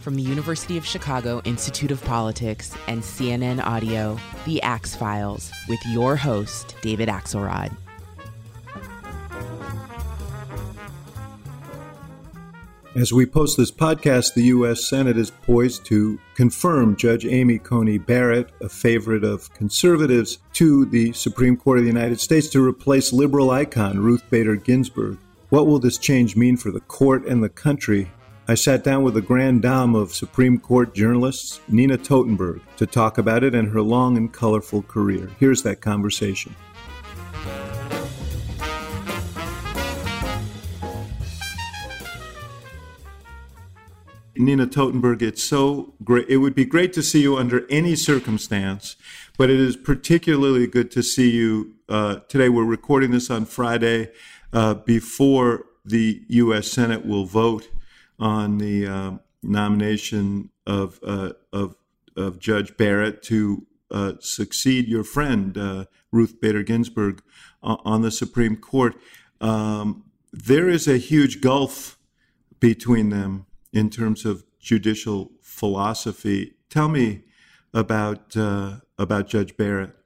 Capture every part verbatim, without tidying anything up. from the University of Chicago Institute of Politics and C N N Audio, The Axe Files, with your host, David Axelrod. As we post this podcast, the U S. Senate is poised to confirm Judge Amy Coney Barrett, a favorite of conservatives, to the Supreme Court of the United States to replace liberal icon Ruth Bader Ginsburg. What will this change mean for the court and the country? I sat down with the grand dame of Supreme Court journalists, Nina Totenberg, to talk about it and her long and colorful career. Here's that conversation. Nina Totenberg, it's so great. It would be great to see you under any circumstance, but it is particularly good to see you uh, today. We're recording this on Friday uh, before the U S. Senate will vote on the uh, nomination of, uh, of of Judge Barrett to uh, succeed your friend, uh, Ruth Bader Ginsburg, uh, on the Supreme Court. Um, there is a huge gulf between them in terms of judicial philosophy. Tell me about uh, about Judge Barrett.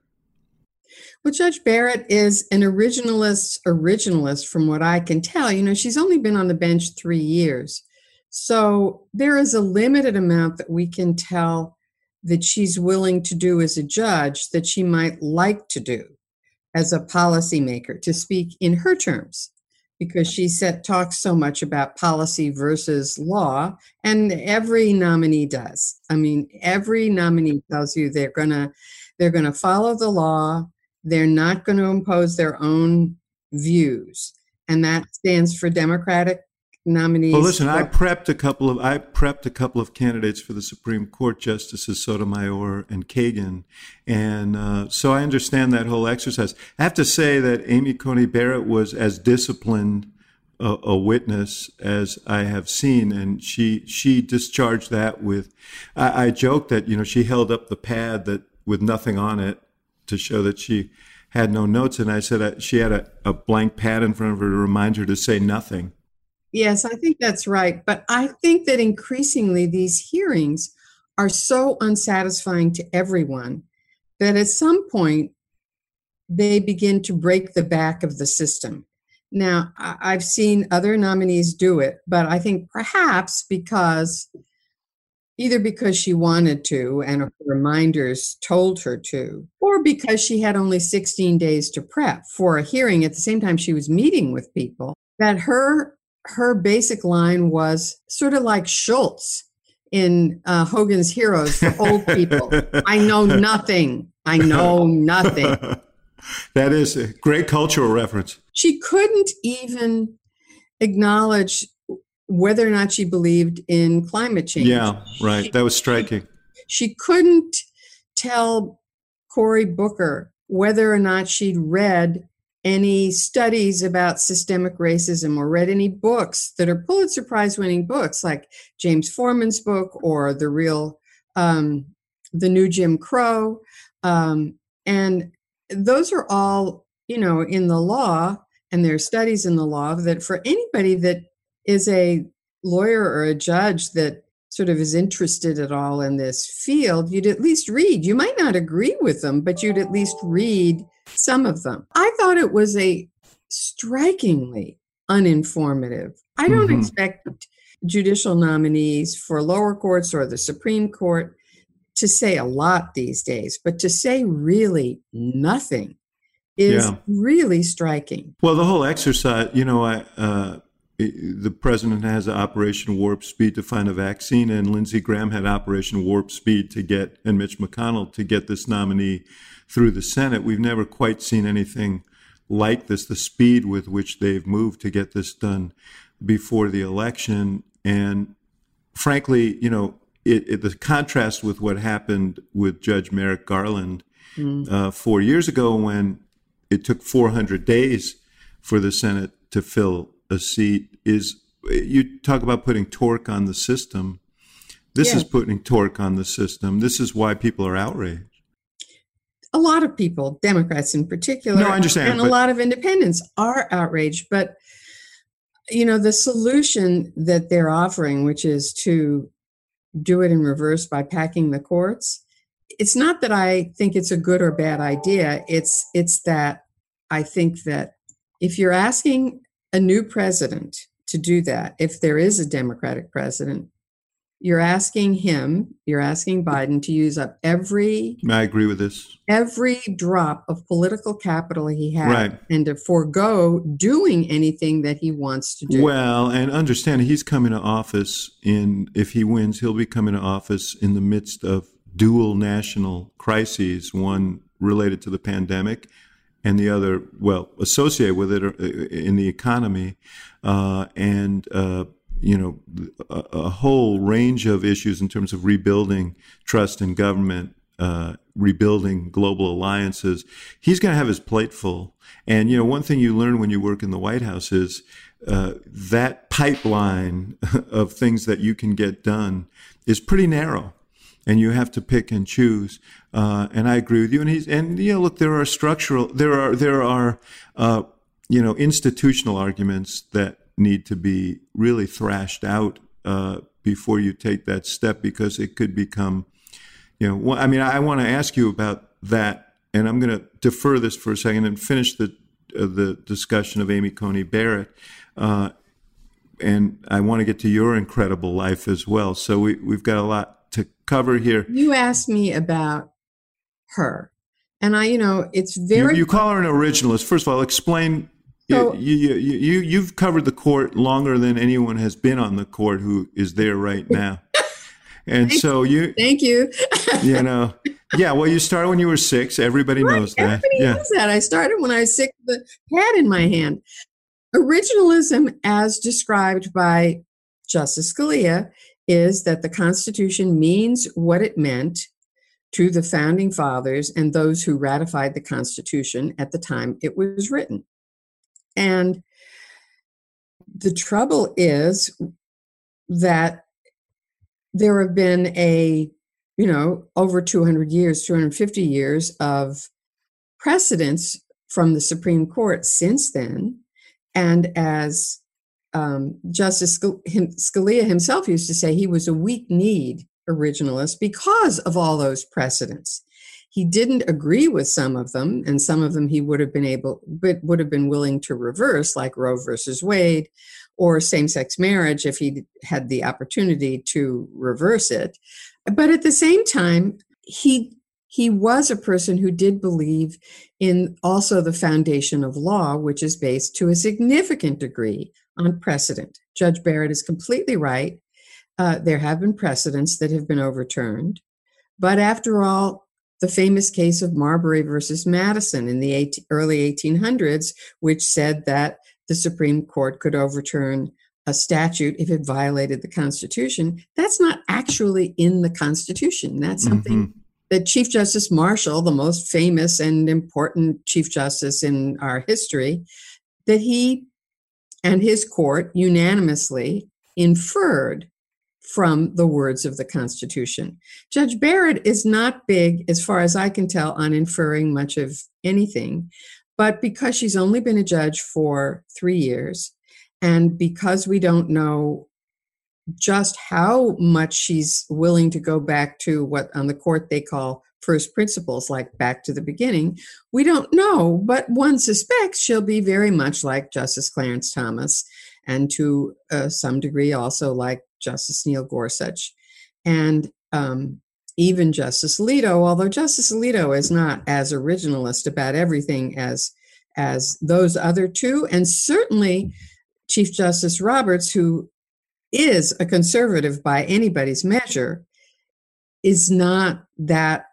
Well, Judge Barrett is an originalist, originalist from what I can tell. You know, she's only been on the bench three years. So there is a limited amount that we can tell that she's willing to do as a judge that she might like to do as a policymaker, to speak in her terms, because she said, talks so much about policy versus law, and every nominee does. I mean, every nominee tells you they're gonna they're gonna follow the law. They're not going to impose their own views, and that stands for Democratic nominees. Well, listen, I prepped a couple of I prepped a couple of candidates for the Supreme Court, Justices Sotomayor and Kagan, and uh, so I understand that whole exercise. I have to say that Amy Coney Barrett was as disciplined a, a witness as I have seen, and she she discharged that with. I, I joked that you know she held up the pad that with nothing on it to show that she had no notes. And I said uh, she had a, a blank pad in front of her to remind her to say nothing. Yes, I think that's right. But I think that increasingly these hearings are so unsatisfying to everyone that at some point they begin to break the back of the system. Now, I- I've seen other nominees do it, but I think perhaps because either because she wanted to and her reminders told her to, or because she had only sixteen days to prep for a hearing at the same time she was meeting with people, that her her basic line was sort of like Schultz in uh, Hogan's Heroes, the old people. I know nothing. I know nothing. That is a great cultural reference. She couldn't even acknowledge whether or not she believed in climate change. Yeah, right. She, that was striking. She, she couldn't tell Cory Booker whether or not she'd read any studies about systemic racism or read any books that are Pulitzer Prize-winning books, like James Forman's book or The Real, um, The New Jim Crow. Um, and those are all, you know, in the law, and there are studies in the law that for anybody that is a lawyer or a judge that sort of is interested at all in this field, you'd at least read. You might not agree with them, but you'd at least read some of them. I thought it was a strikingly uninformative. I don't mm-hmm. expect judicial nominees for lower courts or the Supreme Court to say a lot these days, but to say really nothing is yeah. really striking. Well, the whole exercise, you know, I... Uh, the president has Operation Warp Speed to find a vaccine, and Lindsey Graham had Operation Warp Speed to get, and Mitch McConnell to get this nominee through the Senate. We've never quite seen anything like this, the speed with which they've moved to get this done before the election. And frankly, you know, it, it, the contrast with what happened with Judge Merrick Garland mm. uh, four years ago, when it took four hundred days for the Senate to fill a seat, is, you talk about putting torque on the system. This yeah. is putting torque on the system. This is why people are outraged. A lot of people, Democrats in particular, no, I understand, and a but- lot of independents are outraged. But, you know, the solution that they're offering, which is to do it in reverse by packing the courts, it's not that I think it's a good or bad idea. It's it's that I think that if you're asking a new president to do that, if there is a Democratic president, you're asking him, you're asking Biden to use up every... I agree with this. Every drop of political capital he had, right, and to forego doing anything that he wants to do. Well, and understand, he's coming to office in, if he wins, he'll be coming to office in the midst of dual national crises, one related to the pandemic and the other, well, associated with it in the economy, uh, and... Uh, you know, a, a whole range of issues in terms of rebuilding trust in government, uh, rebuilding global alliances. He's going to have his plate full. And, you know, one thing you learn when you work in the White House is uh, that pipeline of things that you can get done is pretty narrow, and you have to pick and choose. Uh, and I agree with you. And he's, and, you know, look, there are structural, there are, there are, uh, you know, institutional arguments that need to be really thrashed out uh, before you take that step, because it could become, you know, well, I mean, I, I want to ask you about that, and I'm going to defer this for a second and finish the uh, the discussion of Amy Coney Barrett. Uh, and I want to get to your incredible life as well. So we, we've got a lot to cover here. You asked me about her, and I, you know, it's very... You, you call her an originalist. First of all, explain... So, you, you, you, you, you've covered the court longer than anyone has been on the court who is there right now. And so you, thank you, you know, yeah, well, you started when you were six. Everybody right. knows that. Everybody yeah. knows that. I started when I was six, with a pad in my hand. Originalism, as described by Justice Scalia, is that the Constitution means what it meant to the founding fathers and those who ratified the Constitution at the time it was written. And the trouble is that there have been a, you know, over two hundred years, two hundred fifty years of precedents from the Supreme Court since then. And as um, Justice Scalia himself used to say, he was a weak-kneed originalist because of all those precedents. He didn't agree with some of them, and some of them he would have been able, but would have been willing to reverse, like Roe versus Wade or same-sex marriage, if he had the opportunity to reverse it. But at the same time, he he was a person who did believe in also the foundation of law, which is based to a significant degree on precedent. Judge Barrett is completely right. Uh, there have been precedents that have been overturned, but after all, the famous case of Marbury versus Madison in the eighteen, early eighteen hundreds, which said that the Supreme Court could overturn a statute if it violated the Constitution. That's not actually in the Constitution. That's something mm-hmm. that Chief Justice Marshall, the most famous and important Chief Justice in our history, that he and his court unanimously inferred from the words of the Constitution. Judge Barrett is not big, as far as I can tell, on inferring much of anything, but because she's only been a judge for three years, and because we don't know just how much she's willing to go back to what on the court they call first principles, like back to the beginning, we don't know, but one suspects she'll be very much like Justice Clarence Thomas, and to uh, some degree also like Justice Neil Gorsuch, and um, even Justice Alito, although Justice Alito is not as originalist about everything as, as those other two, and certainly Chief Justice Roberts, who is a conservative by anybody's measure, is not that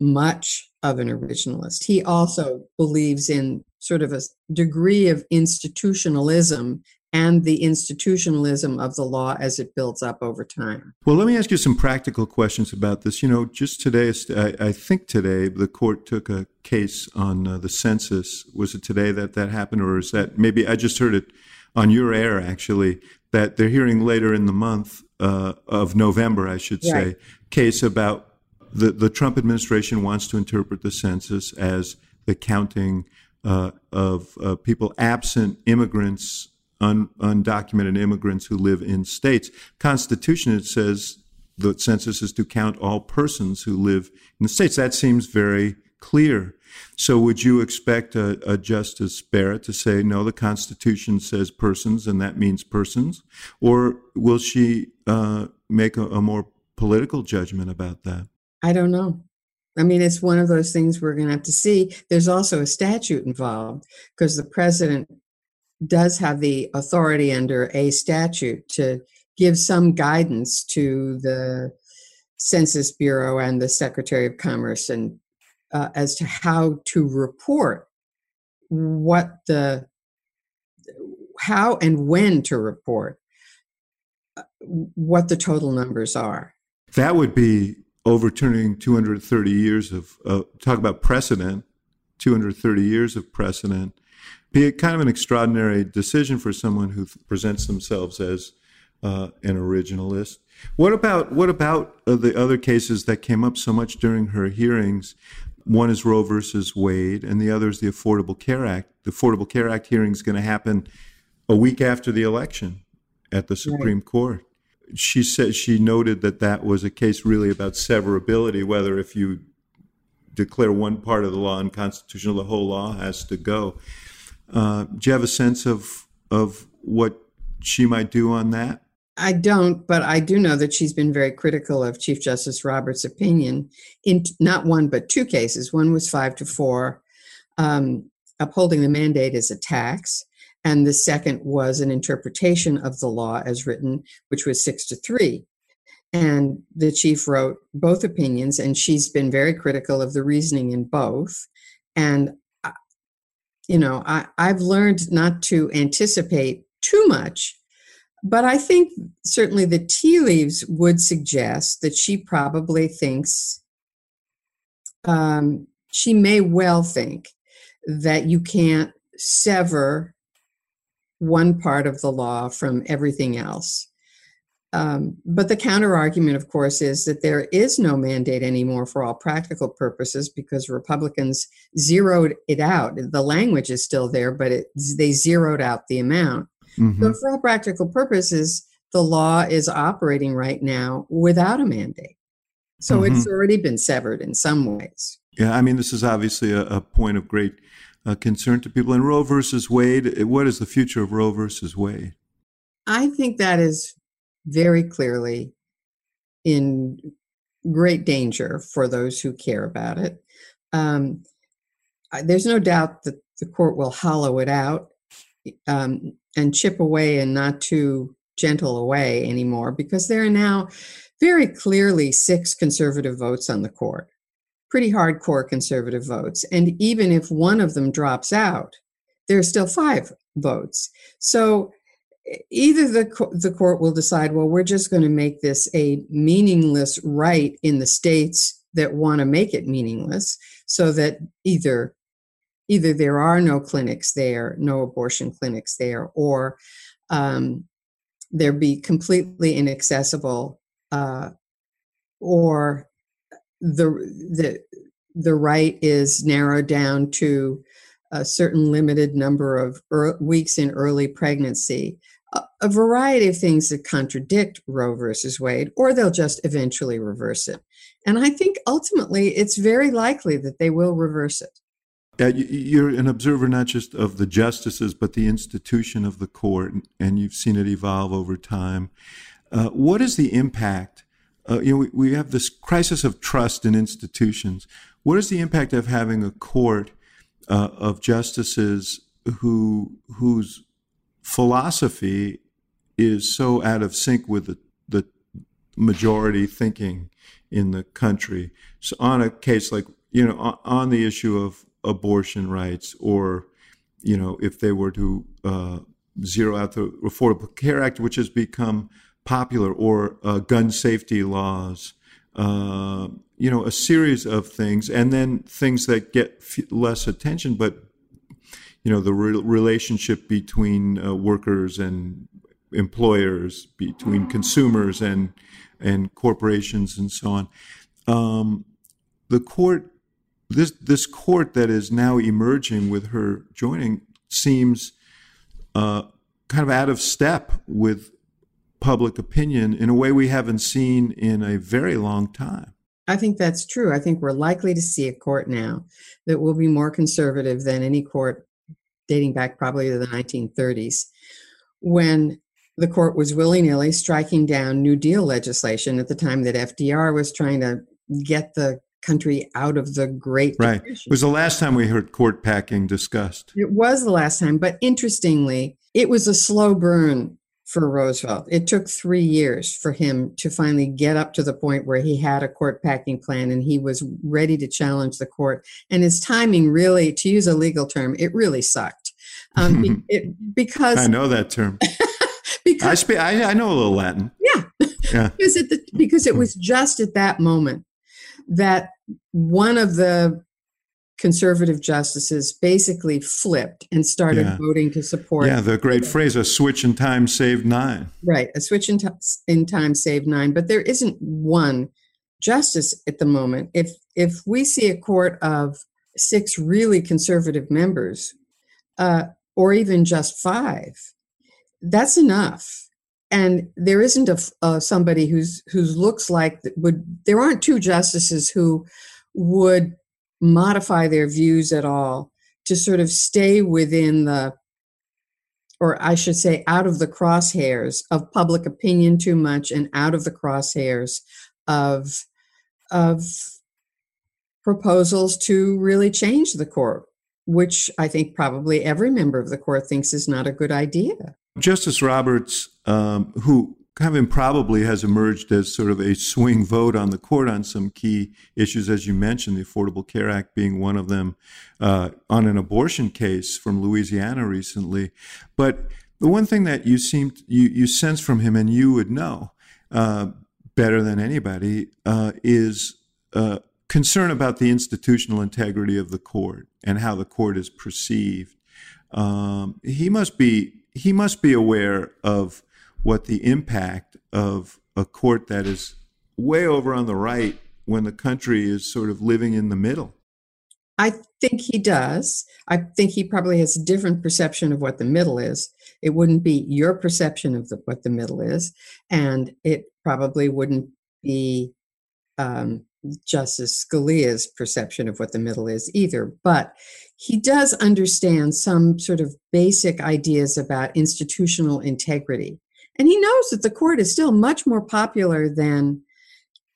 much of an originalist. He also believes in sort of a degree of institutionalism and the institutionalism of the law as it builds up over time. Well, let me ask you some practical questions about this. You know, just today, I think today, the court took a case on uh, the census. Was it today that that happened, or is that maybe I just heard it on your air, actually, that they're hearing later in the month uh, of November, I should say, right. Case about the, the Trump administration wants to interpret the census as the counting uh, of uh, people absent immigrants, Un, undocumented immigrants who live in states. Constitution, it says the census is to count all persons who live in the states. That seems very clear. So would you expect a, a Justice Barrett to say, no, the Constitution says persons, and that means persons? Or will she uh, make a, a more political judgment about that? I don't know. I mean, it's one of those things we're going to have to see. There's also a statute involved because the president does have the authority under a statute to give some guidance to the Census Bureau and the Secretary of Commerce and uh, as to how to report what the, how and when to report what the total numbers are. That would be overturning two hundred thirty years of, uh, talk about precedent, two hundred thirty years of precedent. Be kind of an extraordinary decision for someone who presents themselves as uh, an originalist. What about what about uh, the other cases that came up so much during her hearings? One is Roe versus Wade, and the other is the Affordable Care Act. The Affordable Care Act hearing is going to happen a week after the election at the Supreme right. Court. She said she noted that that was a case really about severability, whether if you declare one part of the law unconstitutional, the whole law has to go. Uh, do you have a sense of of what she might do on that? I don't, but I do know that she's been very critical of Chief Justice Roberts' opinion in not one, but two cases. One was five to four, um, upholding the mandate as a tax. And the second was an interpretation of the law as written, which was six to three. And the chief wrote both opinions, and she's been very critical of the reasoning in both. And You know, I, I've learned not to anticipate too much, but I think certainly the tea leaves would suggest that she probably thinks, um, she may well think that you can't sever one part of the law from everything else. Um, but the counter argument, of course, is that there is no mandate anymore for all practical purposes because Republicans zeroed it out. The language is still there, but it, they zeroed out the amount. Mm-hmm. So for all practical purposes, the law is operating right now without a mandate. So mm-hmm. it's already been severed in some ways. Yeah, I mean, this is obviously a, a point of great uh, concern to people. And Roe versus Wade, what is the future of Roe versus Wade? I think that is very clearly in great danger for those who care about it. Um, there's no doubt that the court will hollow it out um, and chip away and not too gentle away anymore, because there are now very clearly six conservative votes on the court, pretty hardcore conservative votes. And even if one of them drops out, there are still five votes. So either the the court will decide, well, we're just going to make this a meaningless right in the states that want to make it meaningless, so that either either there are no clinics there, no abortion clinics there, or um, there be completely inaccessible, uh, or the the the right is narrowed down to a certain limited number of er- weeks in early pregnancy. A variety of things that contradict Roe versus Wade, or they'll just eventually reverse it. And I think ultimately it's very likely that they will reverse it. Uh, you're an observer not just of the justices, but the institution of the court, and you've seen it evolve over time. Uh, what is the impact? Uh, you know, we, we have this crisis of trust in institutions. What is the impact of having a court uh, of justices who whose philosophy is so out of sync with the, the majority thinking in the country. So on a case like, you know, on, on the issue of abortion rights, or, you know, if they were to uh, zero out the Affordable Care Act, which has become popular, or uh, gun safety laws, uh, you know, a series of things, and then things that get f- less attention, but, you know, the re- relationship between uh, workers and employers, between consumers and and corporations and so on. Um, the court, this this court that is now emerging with her joining, seems uh, kind of out of step with public opinion in a way we haven't seen in a very long time. I think that's true. I think we're likely to see a court now that will be more conservative than any court dating back probably to the nineteen thirties, when the court was willy-nilly striking down New Deal legislation at the time that F D R was trying to get the country out of the Great Depression. Right. It was the last time we heard court packing discussed. It was the last time. But interestingly, it was a slow burn for Roosevelt. It took three years for him to finally get up to the point where he had a court packing plan and he was ready to challenge the court. And his timing really, to use a legal term, it really sucked. Um, it, because I know that term. Because, I, speak, I, I know a little Latin. Yeah, yeah. because, at the, because it was just at that moment that one of the conservative justices basically flipped and started yeah. voting to support. Yeah, the great phrase, a switch in time saved nine. Right, a switch in, t- in time saved nine. But there isn't one justice at the moment. If if we see a court of six really conservative members, uh, or even just five, that's enough. And there isn't a uh, somebody who's who's looks like would there aren't two justices who would modify their views at all to sort of stay within the, or I should say, out of the crosshairs of public opinion too much and out of the crosshairs of of proposals to really change the court, which I think probably every member of the court thinks is not a good idea. Justice Roberts, um, who kind of improbably has emerged as sort of a swing vote on the court on some key issues, as you mentioned, the Affordable Care Act being one of them, uh, on an abortion case from Louisiana recently. But the one thing that you seem you, you sense from him, and you would know uh, better than anybody, uh, is uh, concern about the institutional integrity of the court and how the court is perceived. Um, he must be. He must be aware of what the impact of a court that is way over on the right when the country is sort of living in the middle. I think he does. I think he probably has a different perception of what the middle is. It wouldn't be your perception of the, what the middle is, and it probably wouldn't be um, Justice Scalia's perception of what the middle is either. But he does understand some sort of basic ideas about institutional integrity. And he knows that the court is still much more popular than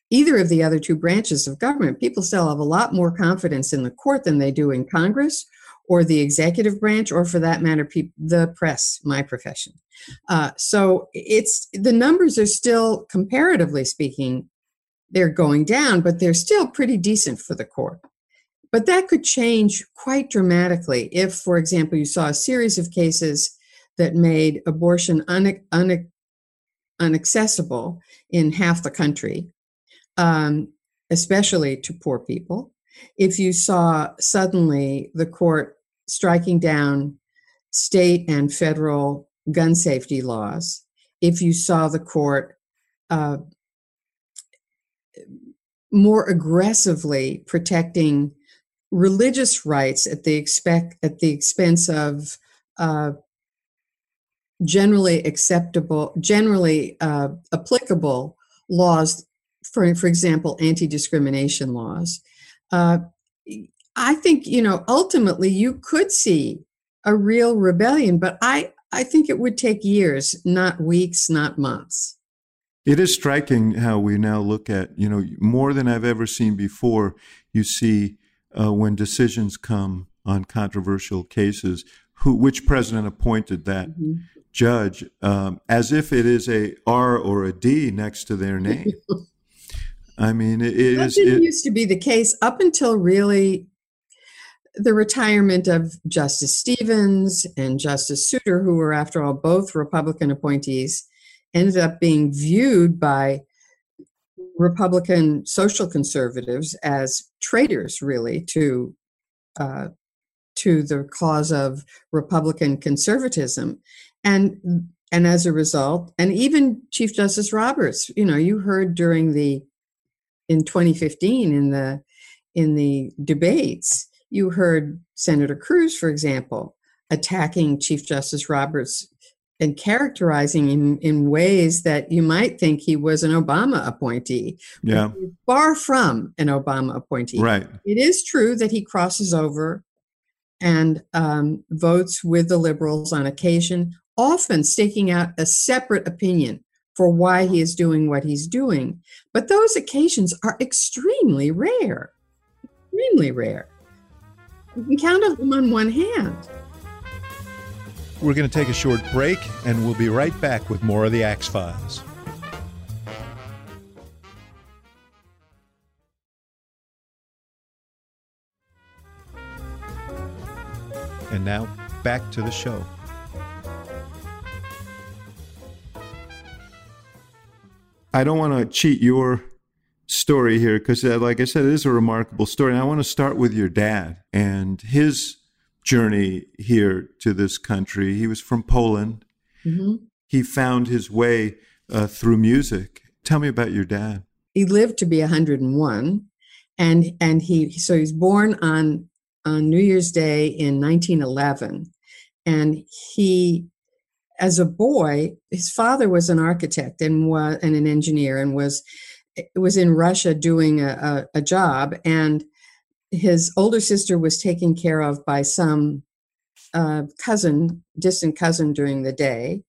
either of the other two branches of government. People still have a lot more confidence in the court than they do in Congress or the executive branch, or for that matter, pe- the press, my profession. Uh, so it's the numbers are still, comparatively speaking, they're going down, but they're still pretty decent for the court. But that could change quite dramatically if, for example, you saw a series of cases that made abortion un- un- unaccessible in half the country, um, especially to poor people. If you saw suddenly the court striking down state and federal gun safety laws, if you saw the court uh, more aggressively protecting religious rights at the expect at the expense of uh, generally acceptable, generally uh, applicable laws, for for example, anti-discrimination laws. Uh, I think you know ultimately you could see a real rebellion, but I I think it would take years, not weeks, not months. It is striking how we now look at you know more than I've ever seen before. You see. Uh, when decisions come on controversial cases, who which president appointed that mm-hmm. judge, um, as if it is a R or a D next to their name. I mean, it is. That didn't it, used to be the case up until really the retirement of Justice Stevens and Justice Souter, who were, after all, both Republican appointees, ended up being viewed by Republican social conservatives as traitors, really, to uh, to the cause of Republican conservatism. And and as a result, and even Chief Justice Roberts, you know, you heard during the in twenty fifteen in the in the debates, you heard Senator Cruz, for example, attacking Chief Justice Roberts and characterizing him in ways that you might think he was an Obama appointee. Yeah. Far from an Obama appointee. Right. It is true that he crosses over and um, votes with the liberals on occasion, often staking out a separate opinion for why he is doing what he's doing. But those occasions are extremely rare, extremely rare. You can count them on one hand. We're going to take a short break, and we'll be right back with more of The Axe Files. And now, back to the show. I don't want to cheat your story here because, like I said, it is a remarkable story. And I want to start with your dad and his journey here to this country. He was from Poland. Mm-hmm. He found his way uh, through music. Tell me about your dad. He lived to be one hundred and one, and and he so he was born on on New Year's Day in nineteen eleven, and he, as a boy, his father was an architect and was and an engineer and was was in Russia doing a, a, a job, and his older sister was taken care of by some uh, cousin, distant cousin during the day.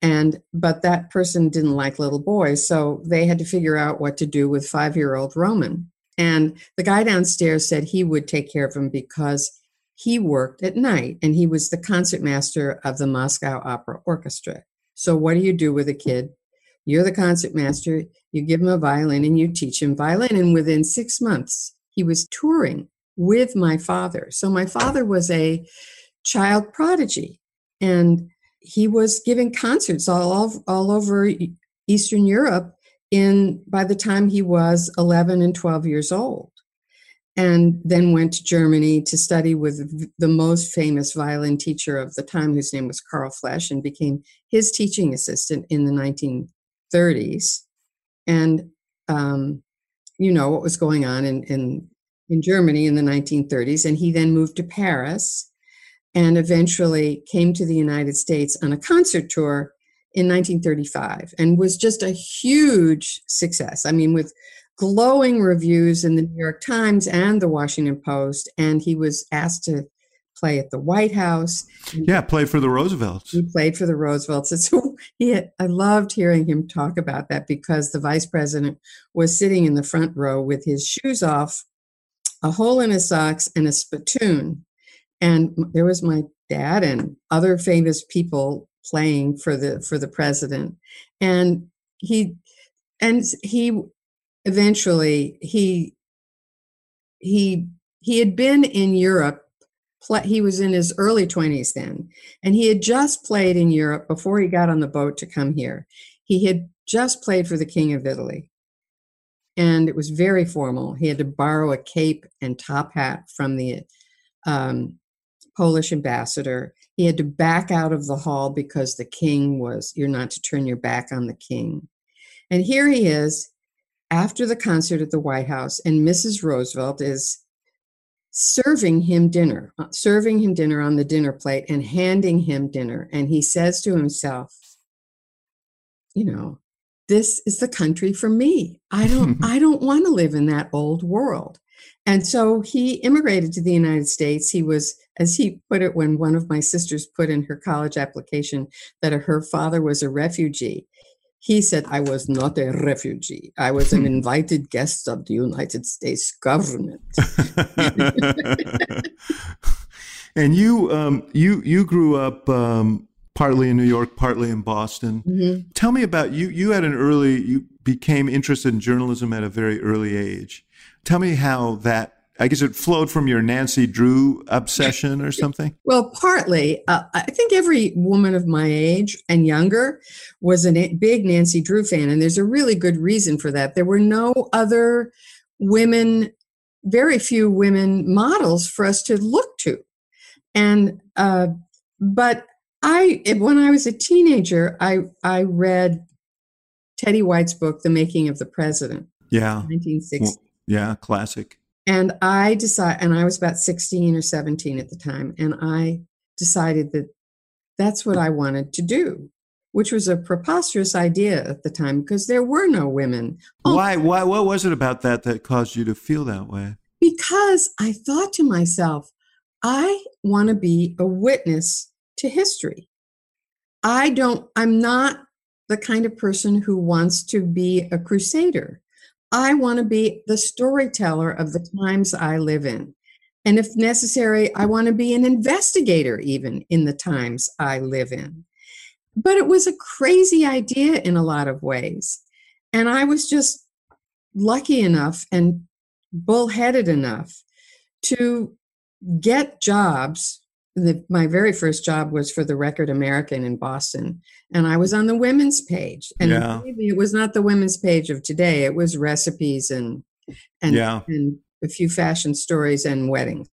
And, but that person didn't like little boys. So they had to figure out what to do with five-year-old Roman. And the guy downstairs said he would take care of him because he worked at night and he was the concertmaster of the Moscow Opera Orchestra. So what do you do with a kid? You're the concertmaster, you give him a violin and you teach him violin. And within six months, he was touring with my father. So my father was a child prodigy, and he was giving concerts all, all, all over Eastern Europe in by the time he was eleven and twelve years old, and then went to Germany to study with the most famous violin teacher of the time, whose name was Karl Flesch, and became his teaching assistant in the nineteen thirties. And um, you know what was going on in, in in Germany in the nineteen thirties. And he then moved to Paris and eventually came to the United States on a concert tour in nineteen thirty-five, and was just a huge success. I mean, with glowing reviews in the New York Times and the Washington Post. And he was asked to play at the White House. Yeah, play for the Roosevelts. He played for the Roosevelts. And so he had, I loved hearing him talk about that because the vice president was sitting in the front row with his shoes off, a hole in his socks, and a spittoon. And there was my dad and other famous people playing for the for the president. And he and he eventually he he he had been in Europe. He was in his early twenties then, and he had just played in Europe before he got on the boat to come here. He had just played for the King of Italy, and it was very formal. He had to borrow a cape and top hat from the um, Polish ambassador. He had to back out of the hall because the king was, you're not to turn your back on the king. And here he is after the concert at the White House, and Missus Roosevelt is serving him dinner, serving him dinner on the dinner plate and handing him dinner. And he says to himself, you know, this is the country for me. I don't, I don't want to live in that old world. And so he immigrated to the United States. He was, as he put it, when one of my sisters put in her college application that her father was a refugee, he said, I was not a refugee. I was an invited guest of the United States government. And you, um, you, you grew up um, partly in New York, partly in Boston. Mm-hmm. Tell me about you. You had an early, you became interested in journalism at a very early age. Tell me how that, I guess it flowed from your Nancy Drew obsession or something? Well, partly. Uh, I think every woman of my age and younger was a na- big Nancy Drew fan, and there's a really good reason for that. There were no other women, very few women models for us to look to. And, uh, but I, when I was a teenager, I, I read Teddy White's book, The Making of the President. Yeah. nineteen sixty. Well, yeah. Classic. And I decided, and I was about sixteen or seventeen at the time, and I decided that that's what I wanted to do, which was a preposterous idea at the time because there were no women. Oh, why, why, what was it about that that caused you to feel that way? Because I thought to myself, I want to be a witness to history. I don't, I'm not the kind of person who wants to be a crusader. I want to be the storyteller of the times I live in. And if necessary, I want to be an investigator even in the times I live in. But it was a crazy idea in a lot of ways. And I was just lucky enough and bullheaded enough to get jobs. The, my very first job was for the Record American in Boston, and I was on the women's page. And yeah. maybe it was not the women's page of today. It was recipes and and, yeah. and a few fashion stories and weddings.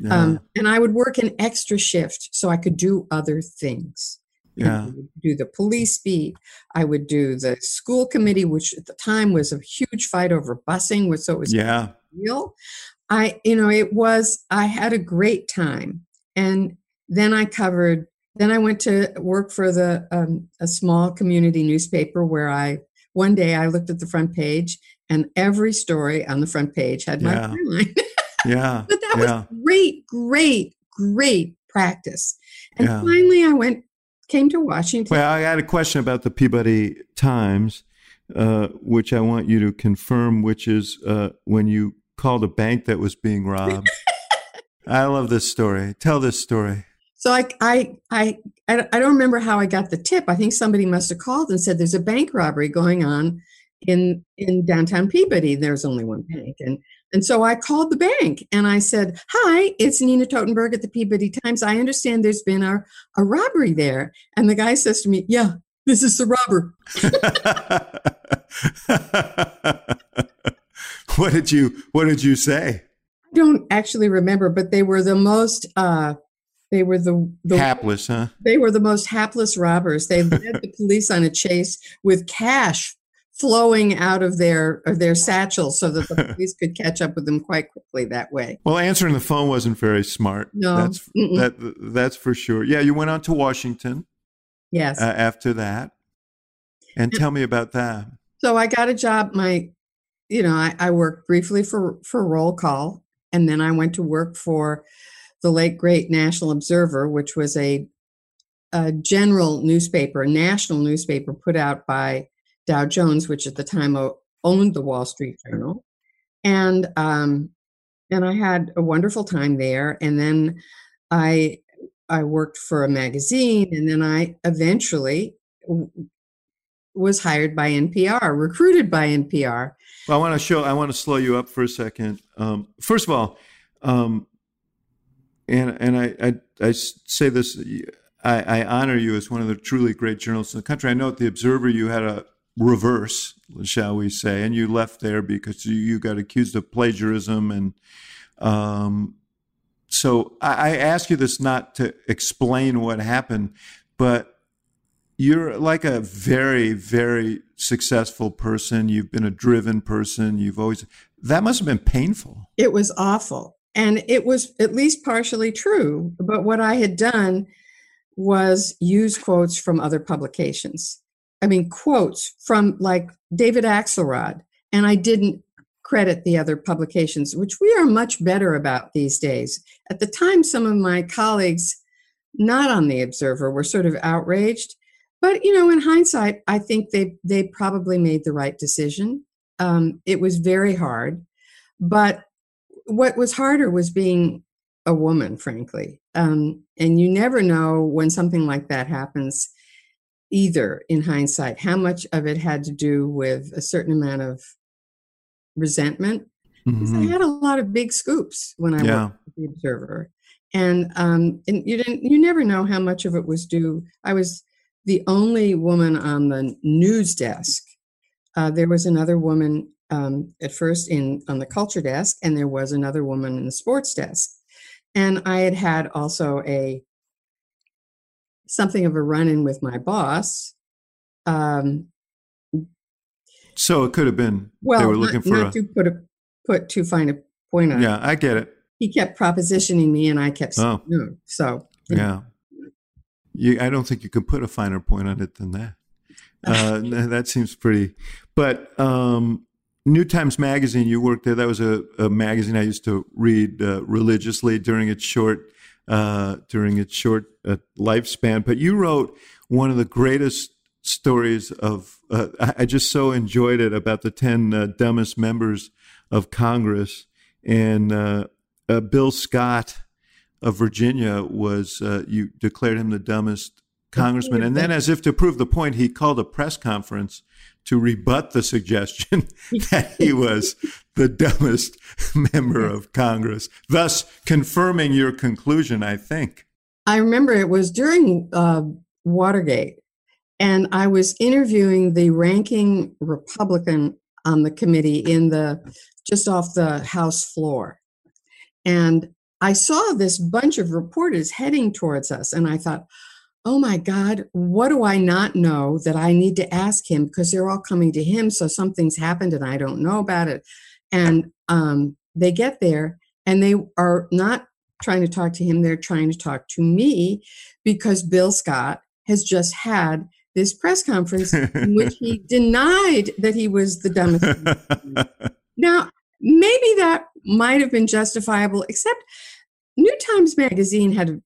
Yeah. Um, and I would work an extra shift so I could do other things. Yeah. I would do the police beat. I would do the school committee, which at the time was a huge fight over busing, which so it was yeah. real. I, you know, it was, I had a great time. And then I covered, then I went to work for the um, a small community newspaper where I, one day I looked at the front page and every story on the front page had my yeah. line. yeah. But that yeah. was great, great, great practice. And yeah. finally I went, came to Washington. Well, I had a question about the Peabody Times, uh, which I want you to confirm, which is uh, when you called a bank that was being robbed. I love this story. Tell this story. So I, I, I, I don't remember how I got the tip. I think somebody must have called and said there's a bank robbery going on in in downtown Peabody. There's only one bank, and and so I called the bank and I said, "Hi, it's Nina Totenberg at the Peabody Times. I understand there's been a a robbery there." And the guy says to me, "Yeah, this is the robber." What did you What did you say? Don't actually remember, but they were the most, uh, they were the, the hapless, huh? They were the most hapless robbers. They led the police on a chase with cash flowing out of their, of their satchels so that the police could catch up with them quite quickly that way. Well, answering the phone wasn't very smart. No. That's, that, that's for sure. Yeah. You went on to Washington. Yes. Uh, after that. And tell me about that. So I got a job. My, you know, I, I worked briefly for, for Roll Call. And then I went to work for the late, great National Observer, which was a, a general newspaper, a national newspaper put out by Dow Jones, which at the time owned the Wall Street Journal. And um, and I had a wonderful time there. And then I I worked for a magazine. And then I eventually w- was hired by N P R, recruited by N P R. Well, I want to show, I want to slow you up for a second. Um, first of all, um, and and I, I I say this, I, I honor you as one of the truly great journalists in the country. I know at The Observer you had a reverse, shall we say, and you left there because you, you got accused of plagiarism. And um, so I, I ask you this not to explain what happened, but you're like a very, very successful person. You've been a driven person. You've always, that must have been painful. It was awful. And it was at least partially true. But what I had done was use quotes from other publications. I mean, quotes from like David Axelrod. And I didn't credit the other publications, which we are much better about these days. At the time, some of my colleagues not on The Observer were sort of outraged. But, you know, in hindsight, I think they they probably made the right decision. Um, it was very hard. But what was harder was being a woman, frankly. Um, and you never know when something like that happens either, in hindsight, how much of it had to do with a certain amount of resentment. Mm-hmm. I had a lot of big scoops when I yeah. worked with The Observer. And, um, and you didn't, you never know how much of it was due. I was the only woman on the news desk. Uh, there was another woman um, at first in on the culture desk, and there was another woman in the sports desk. And I had had also a something of a run-in with my boss. Um, so it could have been well, they were looking not, for not a, to put a put too fine a point on. Yeah, I get it. He kept propositioning me, and I kept saying oh. no. So yeah, know. You, I don't think you could put a finer point on it than that. Uh, that seems pretty. But um, New Times Magazine, you worked there. That was a, a magazine I used to read uh, religiously during its short uh, during its short uh, lifespan. But you wrote one of the greatest stories of. Uh, I just so enjoyed it about the ten uh, dumbest members of Congress. And uh, uh, Bill Scott of Virginia was, uh, you declared him the dumbest congressman. And then, as if to prove the point, he called a press conference to rebut the suggestion that he was the dumbest member of Congress, thus confirming your conclusion, I think. I remember it was during uh, Watergate, and I was interviewing the ranking Republican on the committee in the just off the House floor. And I saw this bunch of reporters heading towards us, and I thought, oh my God, what do I not know that I need to ask him? Because they're all coming to him, so something's happened and I don't know about it. And um, they get there, and they are not trying to talk to him. They're trying to talk to me, because Bill Scott has just had this press conference in which he denied that he was the dumbest. Now, maybe that might have been justifiable, except New Times Magazine had,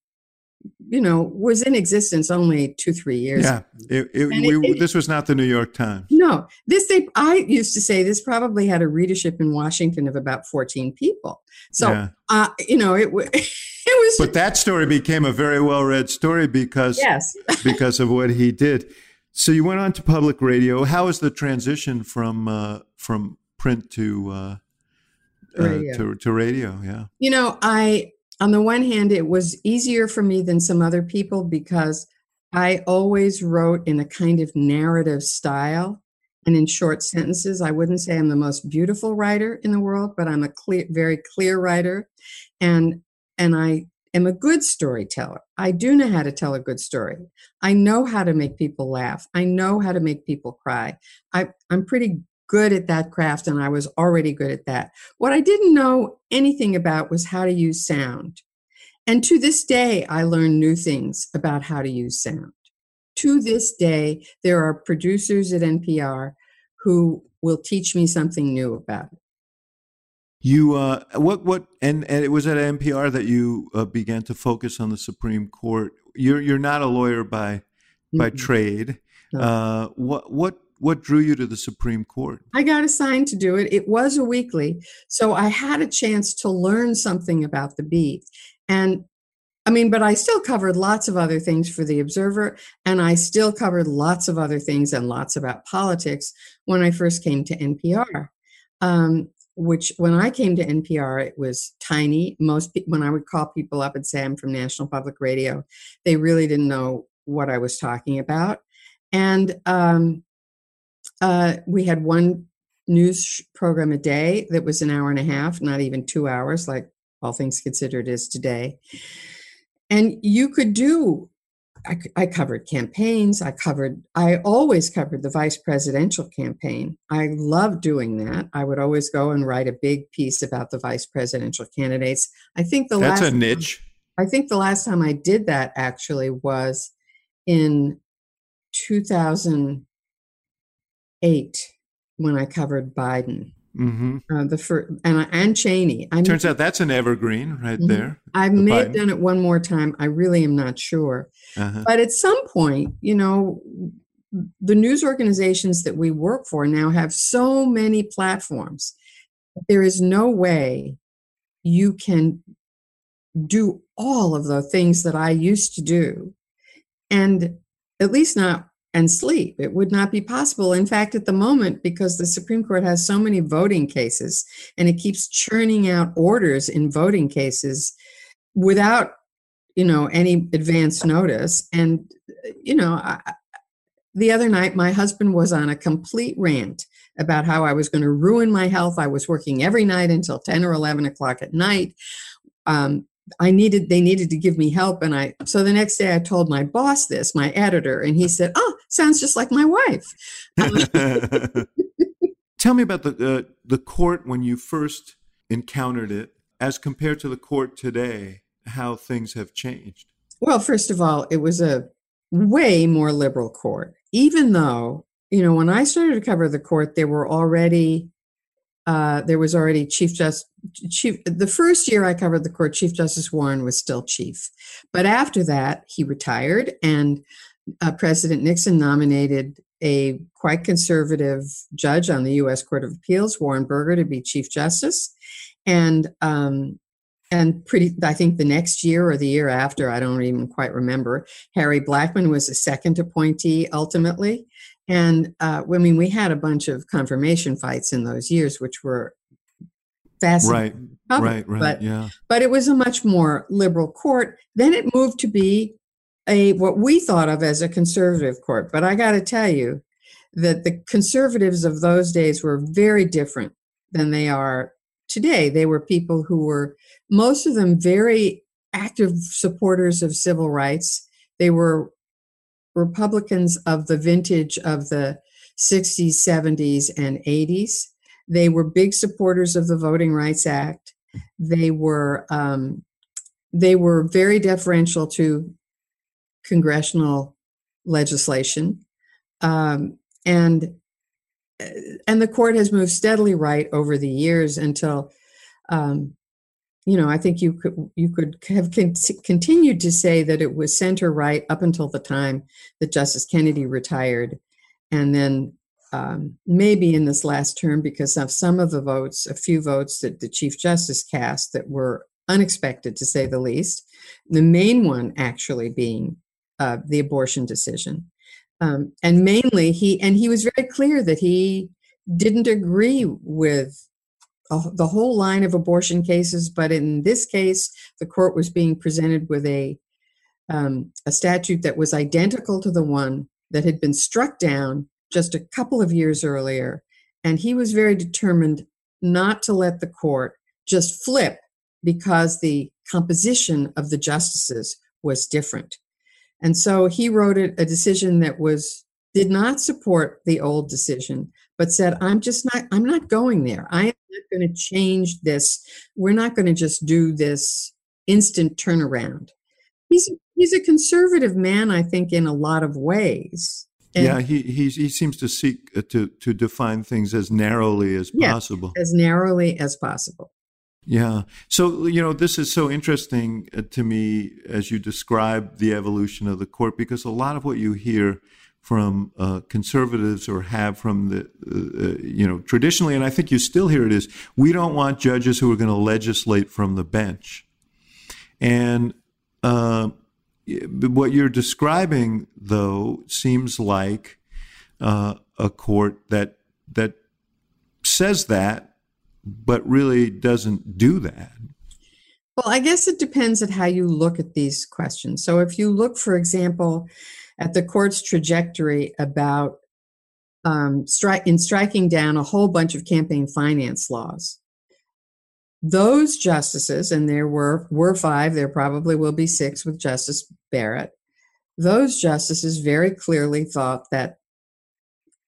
you know, was in existence only two, three years. Yeah, it, it, we, it, this was not the New York Times. No, this they, I used to say this probably had a readership in Washington of about fourteen people. So, yeah. uh, you know, it, it was. But that story became a very well-read story because yes. because of what he did. So you went on to public radio. How was the transition from uh, from print to? Uh, Radio. Uh, to, to radio, yeah. You know, I, on the one hand, it was easier for me than some other people because I always wrote in a kind of narrative style and in short sentences. I wouldn't say I'm the most beautiful writer in the world, but I'm a clear, very clear writer. And, and I am a good storyteller. I do know how to tell a good story. I know how to make people laugh. I know how to make people cry. I, I'm pretty good at that craft, and I was already good at that. What I didn't know anything about was how to use sound. And to this day, I learn new things about how to use sound. To this day, there are producers at N P R who will teach me something new about it. You, uh, what, what, and, and it was at N P R that you uh, began to focus on the Supreme Court. You're, you're not a lawyer by, by mm-hmm. trade. No. Uh, what, what, What drew you to the Supreme Court? I got assigned to do it. It was a weekly, so I had a chance to learn something about the beat. And I mean, but I still covered lots of other things for The Observer, and I still covered lots of other things and lots about politics when I first came to N P R, um, which when I came to N P R, it was tiny. Most pe- when I would call people up and say I'm from National Public Radio, they really didn't know what I was talking about. And um, Uh, we had one news program a day that was an hour and a half, not even two hours, like All Things Considered is today. And you could do, I, I covered campaigns. I covered, I always covered the vice presidential campaign. I loved doing that. I would always go and write a big piece about the vice presidential candidates. I think the That's last a niche. Time, I think the last time I did that actually was in two thousand. Eight when I covered Biden, mm-hmm. uh, the first, and and Cheney. I Turns out that's an evergreen right mm-hmm. there. I the may Biden. have done it one more time. I really am not sure. Uh-huh. But at some point, you know, the news organizations that we work for now have so many platforms. There is no way you can do all of the things that I used to do, and at least not, and sleep. It would not be possible. In fact, at the moment, because the Supreme Court has so many voting cases and it keeps churning out orders in voting cases without, you know, any advance notice. And, you know, I, the other night, my husband was on a complete rant about how I was going to ruin my health. I was working every night until ten or eleven o'clock at night. Um, I needed, they needed to give me help. And I, so the next day I told my boss this, my editor, and he said, "Oh, sounds just like my wife." Um, Tell me about the, uh, the court when you first encountered it as compared to the court today, how things have changed. Well, first of all, it was a way more liberal court, even though, you know, when I started to cover the court, there were already Uh, there was already Chief Justice, Chief, the first year I covered the court, Chief Justice Warren was still chief. But after that, he retired, and uh, President Nixon nominated a quite conservative judge on the U S Court of Appeals, Warren Burger, to be Chief Justice. And um, and pretty, I think the next year or the year after, I don't even quite remember, Harry Blackmun was the second appointee ultimately. And, uh, I mean, we had a bunch of confirmation fights in those years, which were fascinating. Right, right, right, but, yeah. But it was a much more liberal court. Then it moved to be a what we thought of as a conservative court. But I got to tell you that the conservatives of those days were very different than they are today. They were people who were, most of them, very active supporters of civil rights. They were Republicans of the vintage of the sixties, seventies, and eighties. They were big supporters of the Voting Rights Act. They were um, they were very deferential to congressional legislation, um, and and the court has moved steadily right over the years until, um, you know, I think you could you could have con- continued to say that it was center right up until the time that Justice Kennedy retired, and then um, maybe in this last term, because of some of the votes, a few votes that the Chief Justice cast that were unexpected, to say the least. The main one actually being uh, the abortion decision, um, and mainly he and he was very clear that he didn't agree with the whole line of abortion cases, but in this case, the court was being presented with a um, a statute that was identical to the one that had been struck down just a couple of years earlier, and he was very determined not to let the court just flip because the composition of the justices was different. And so he wrote a decision that was did not support the old decision, but said, I'm just not, I'm not going there. I am not going to change this. We're not going to just do this instant turnaround. He's, he's a conservative man, I think, in a lot of ways. And yeah, he, he he seems to seek to, to define things as narrowly as yeah, possible. as narrowly as possible. Yeah. So, you know, this is so interesting to me as you describe the evolution of the court, because a lot of what you hear from uh, conservatives or have from the, uh, you know, traditionally, and I think you still hear it is, we don't want judges who are going to legislate from the bench. And uh, what you're describing, though, seems like uh, a court that that says that, but really doesn't do that. Well, I guess it depends on how you look at these questions. So if you look, for example, at the court's trajectory about um, stri- in striking down a whole bunch of campaign finance laws. Those justices, and there were, were five, there probably will be six with Justice Barrett, those justices very clearly thought that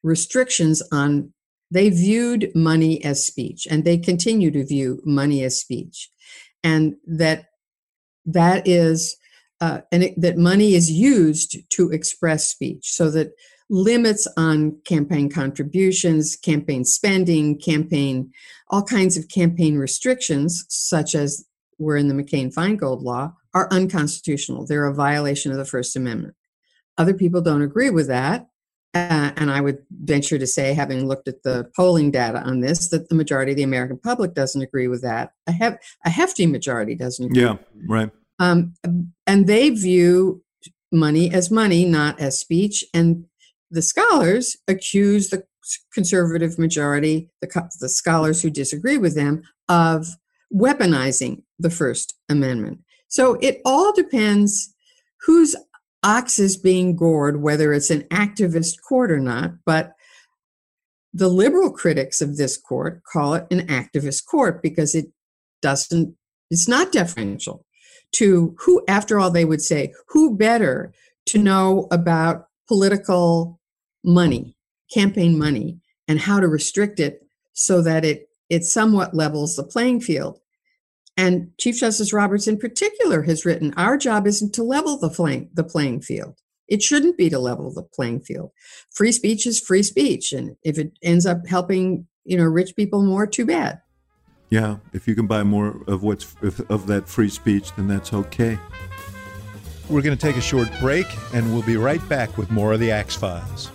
restrictions on, they viewed money as speech, and they continue to view money as speech, and that that is... Uh, and it, that money is used to express speech, so that limits on campaign contributions, campaign spending, campaign, all kinds of campaign restrictions, such as were in the McCain-Feingold law, are unconstitutional. They're a violation of the First Amendment. Other people don't agree with that. Uh, and I would venture to say, having looked at the polling data on this, that the majority of the American public doesn't agree with that. A, hef- a hefty majority doesn't agree. Yeah, right. Um, and they view money as money, not as speech. And the scholars accuse the conservative majority, the, co- the scholars who disagree with them, of weaponizing the First Amendment. So it all depends whose ox is being gored, whether it's an activist court or not, but the liberal critics of this court call it an activist court because it doesn't, it's not deferential to who, after all, they would say, who better to know about political money, campaign money, and how to restrict it so that it, it somewhat levels the playing field. And Chief Justice Roberts in particular has written, our job isn't to level the playing, the playing field. It shouldn't be to level the playing field. Free speech is free speech. And if it ends up helping, you know, rich people more, too bad. Yeah, if you can buy more of what's of that free speech, then that's okay. We're going to take a short break, and we'll be right back with more of the Axe Files.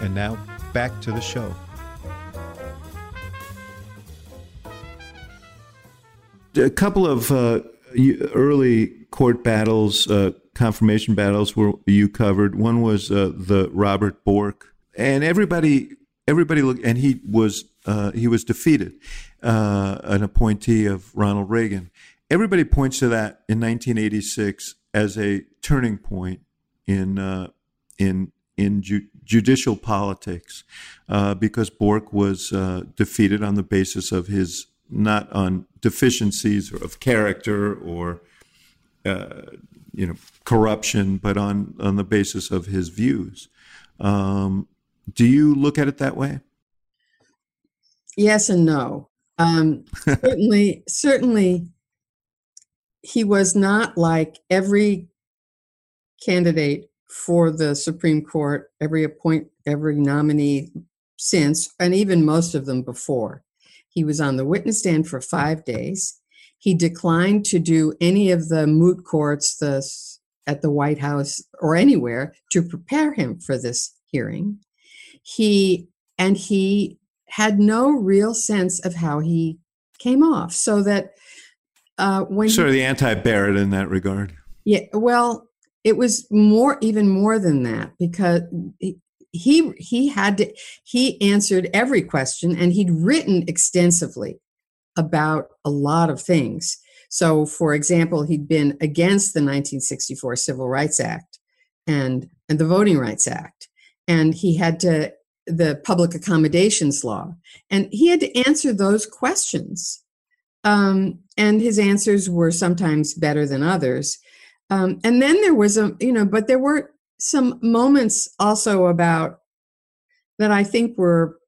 And now, back to the show. A couple of uh, early court battles, uh, confirmation battles, were you covered. One was uh, the Robert Bork, and everybody, everybody looked, and he was uh, he was defeated, uh, an appointee of Ronald Reagan. Everybody points to that in nineteen eighty-six as a turning point in uh, in. in ju- judicial politics uh, because Bork was uh, defeated on the basis of his, not on deficiencies of character or, uh, you know, corruption, but on, on the basis of his views. Um, do you look at it that way? Yes and no. Um, certainly, certainly he was not like every candidate for the Supreme Court, every appoint, every nominee since, and even most of them before. He was on the witness stand for five days. He declined to do any of the moot courts the, at the White House or anywhere to prepare him for this hearing. He, and he had no real sense of how he came off. So that uh, when- Sort of the anti-Barrett in that regard. Yeah, well- It was more, even more than that, because he he had to, he answered every question, and he'd written extensively about a lot of things. So, for example, he'd been against the nineteen sixty-four Civil Rights Act and and the Voting Rights Act, and he had to the Public Accommodations Law, and he had to answer those questions, um, and his answers were sometimes better than others. Um, and then there was a, you know, but there were some moments also about that I think were,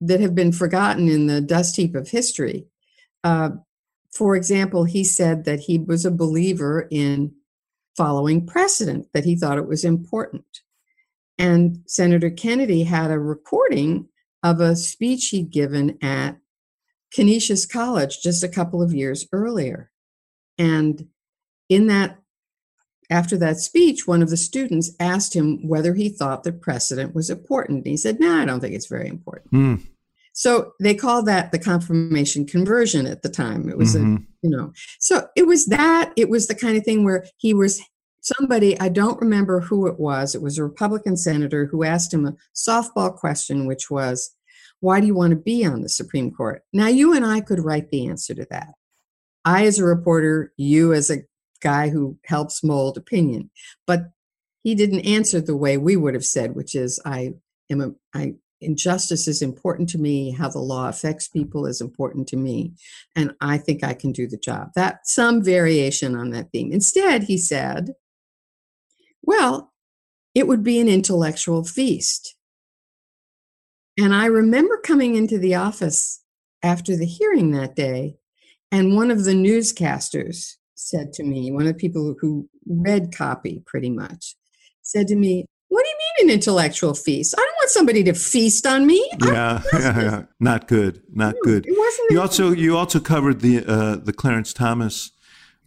that have been forgotten in the dust heap of history. Uh, for example, he said that he was a believer in following precedent, that he thought it was important. And Senator Kennedy had a recording of a speech he'd given at Canisius College just a couple of years earlier. And in that, after that speech, one of the students asked him whether he thought that precedent was important. He said, no, I don't think it's very important. Mm. So they called that the confirmation conversion at the time. It was, mm-hmm. a, you know, so it was that, it was the kind of thing where he was somebody, I don't remember who it was. It was a Republican senator who asked him a softball question, which was, why do you want to be on the Supreme Court? Now, you and I could write the answer to that. I, as a reporter, you as a guy who helps mold opinion, but he didn't answer the way we would have said, which is I am a, I injustice is important to me, how the law affects people is important to me, and I think I can do the job. That some variation on that theme. Instead, he said, well, it would be an intellectual feast. And I remember coming into the office after the hearing that day, and one of the newscasters said to me, one of the people who read copy pretty much, said to me, what do you mean an intellectual feast? I don't want want somebody to feast on me. Yeah, yeah, yeah. Not good. Not good. It wasn't. You also you also covered the uh, the Clarence Thomas,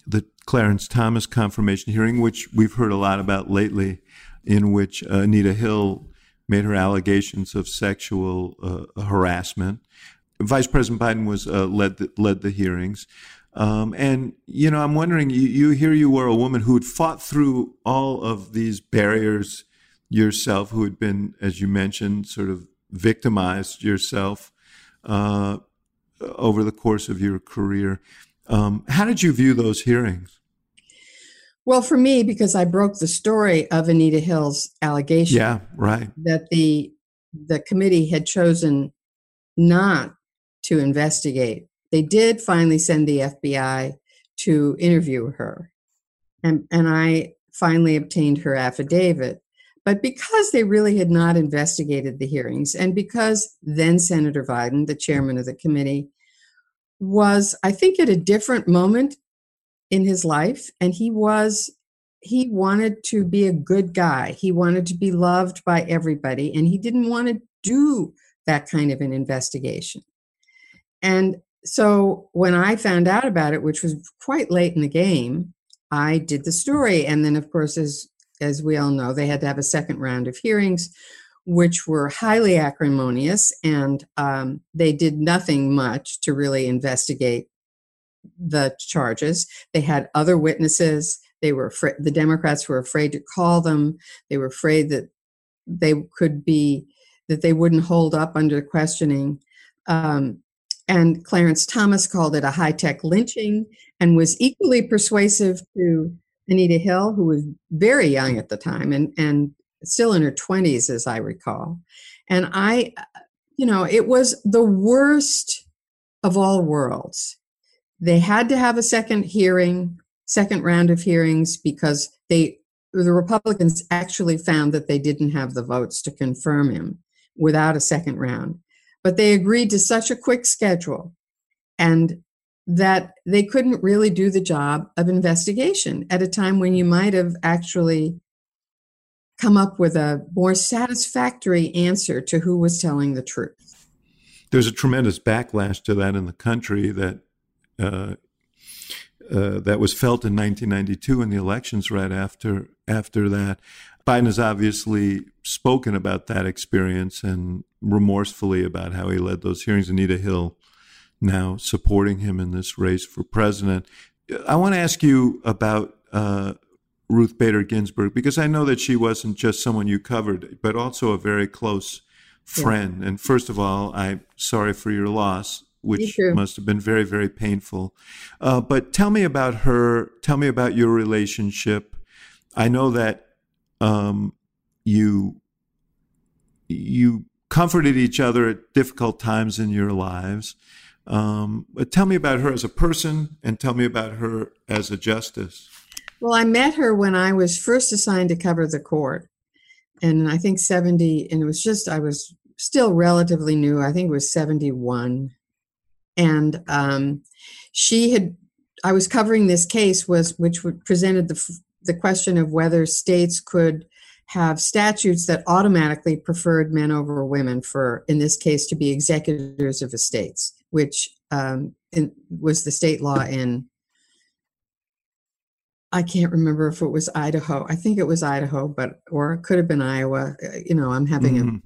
the Clarence Thomas confirmation hearing, which we've heard a lot about lately, in which uh, Anita Hill made her allegations of sexual uh, harassment. Vice President Biden was uh, led the, led the hearings. Um, and, you know, I'm wondering, you, you here you were a woman who had fought through all of these barriers yourself, who had been, as you mentioned, sort of victimized yourself uh, over the course of your career. Um, how did you view those hearings? Well, for me, because I broke the story of Anita Hill's allegation. Yeah, right. That the the committee had chosen not to investigate. They did finally send the F B I to interview her, and, and I finally obtained her affidavit. But because they really had not investigated the hearings, and because then Senator Biden, the chairman of the committee, was, I think, at a different moment in his life, and he was, he wanted to be a good guy. He wanted to be loved by everybody, and he didn't want to do that kind of an investigation. And so when I found out about it, which was quite late in the game, I did the story. And then, of course, as as we all know, they had to have a second round of hearings, which were highly acrimonious. And um, they did nothing much to really investigate the charges. They had other witnesses. They were afraid, the Democrats were afraid to call them. They were afraid that they could be, that they wouldn't hold up under questioning. Um, And Clarence Thomas called it a high-tech lynching and was equally persuasive to Anita Hill, who was very young at the time and, and still in her twenties, as I recall. And I, you know, it was the worst of all worlds. They had to have a second hearing, second round of hearings, because they, the Republicans actually found that they didn't have the votes to confirm him without a second round. But they agreed to such a quick schedule and that they couldn't really do the job of investigation at a time when you might have actually come up with a more satisfactory answer to who was telling the truth. There's a tremendous backlash to that in the country that uh, uh, that was felt in nineteen ninety-two in the elections right after after that. Biden has obviously spoken about that experience and remorsefully about how he led those hearings. Anita Hill now supporting him in this race for president. I want to ask you about uh, Ruth Bader Ginsburg, because I know that she wasn't just someone you covered, but also a very close friend. Yeah. And first of all, I'm sorry for your loss, which must have been very, very painful. Uh, but tell me about her. Tell me about your relationship. I know that Um, you you comforted each other at difficult times in your lives. Um, but tell me about her as a person, and tell me about her as a justice. Well, I met her when I was first assigned to cover the court, and I think seventy. And it was just I was still relatively new. I think it was seventy-one, and um, she had. I was covering this case was which presented the. the question of whether states could have statutes that automatically preferred men over women for, in this case, to be executors of estates, which um, in, was the state law in, I can't remember if it was Idaho. I think it was Idaho, but, or it could have been Iowa. You know, I'm having mm-hmm.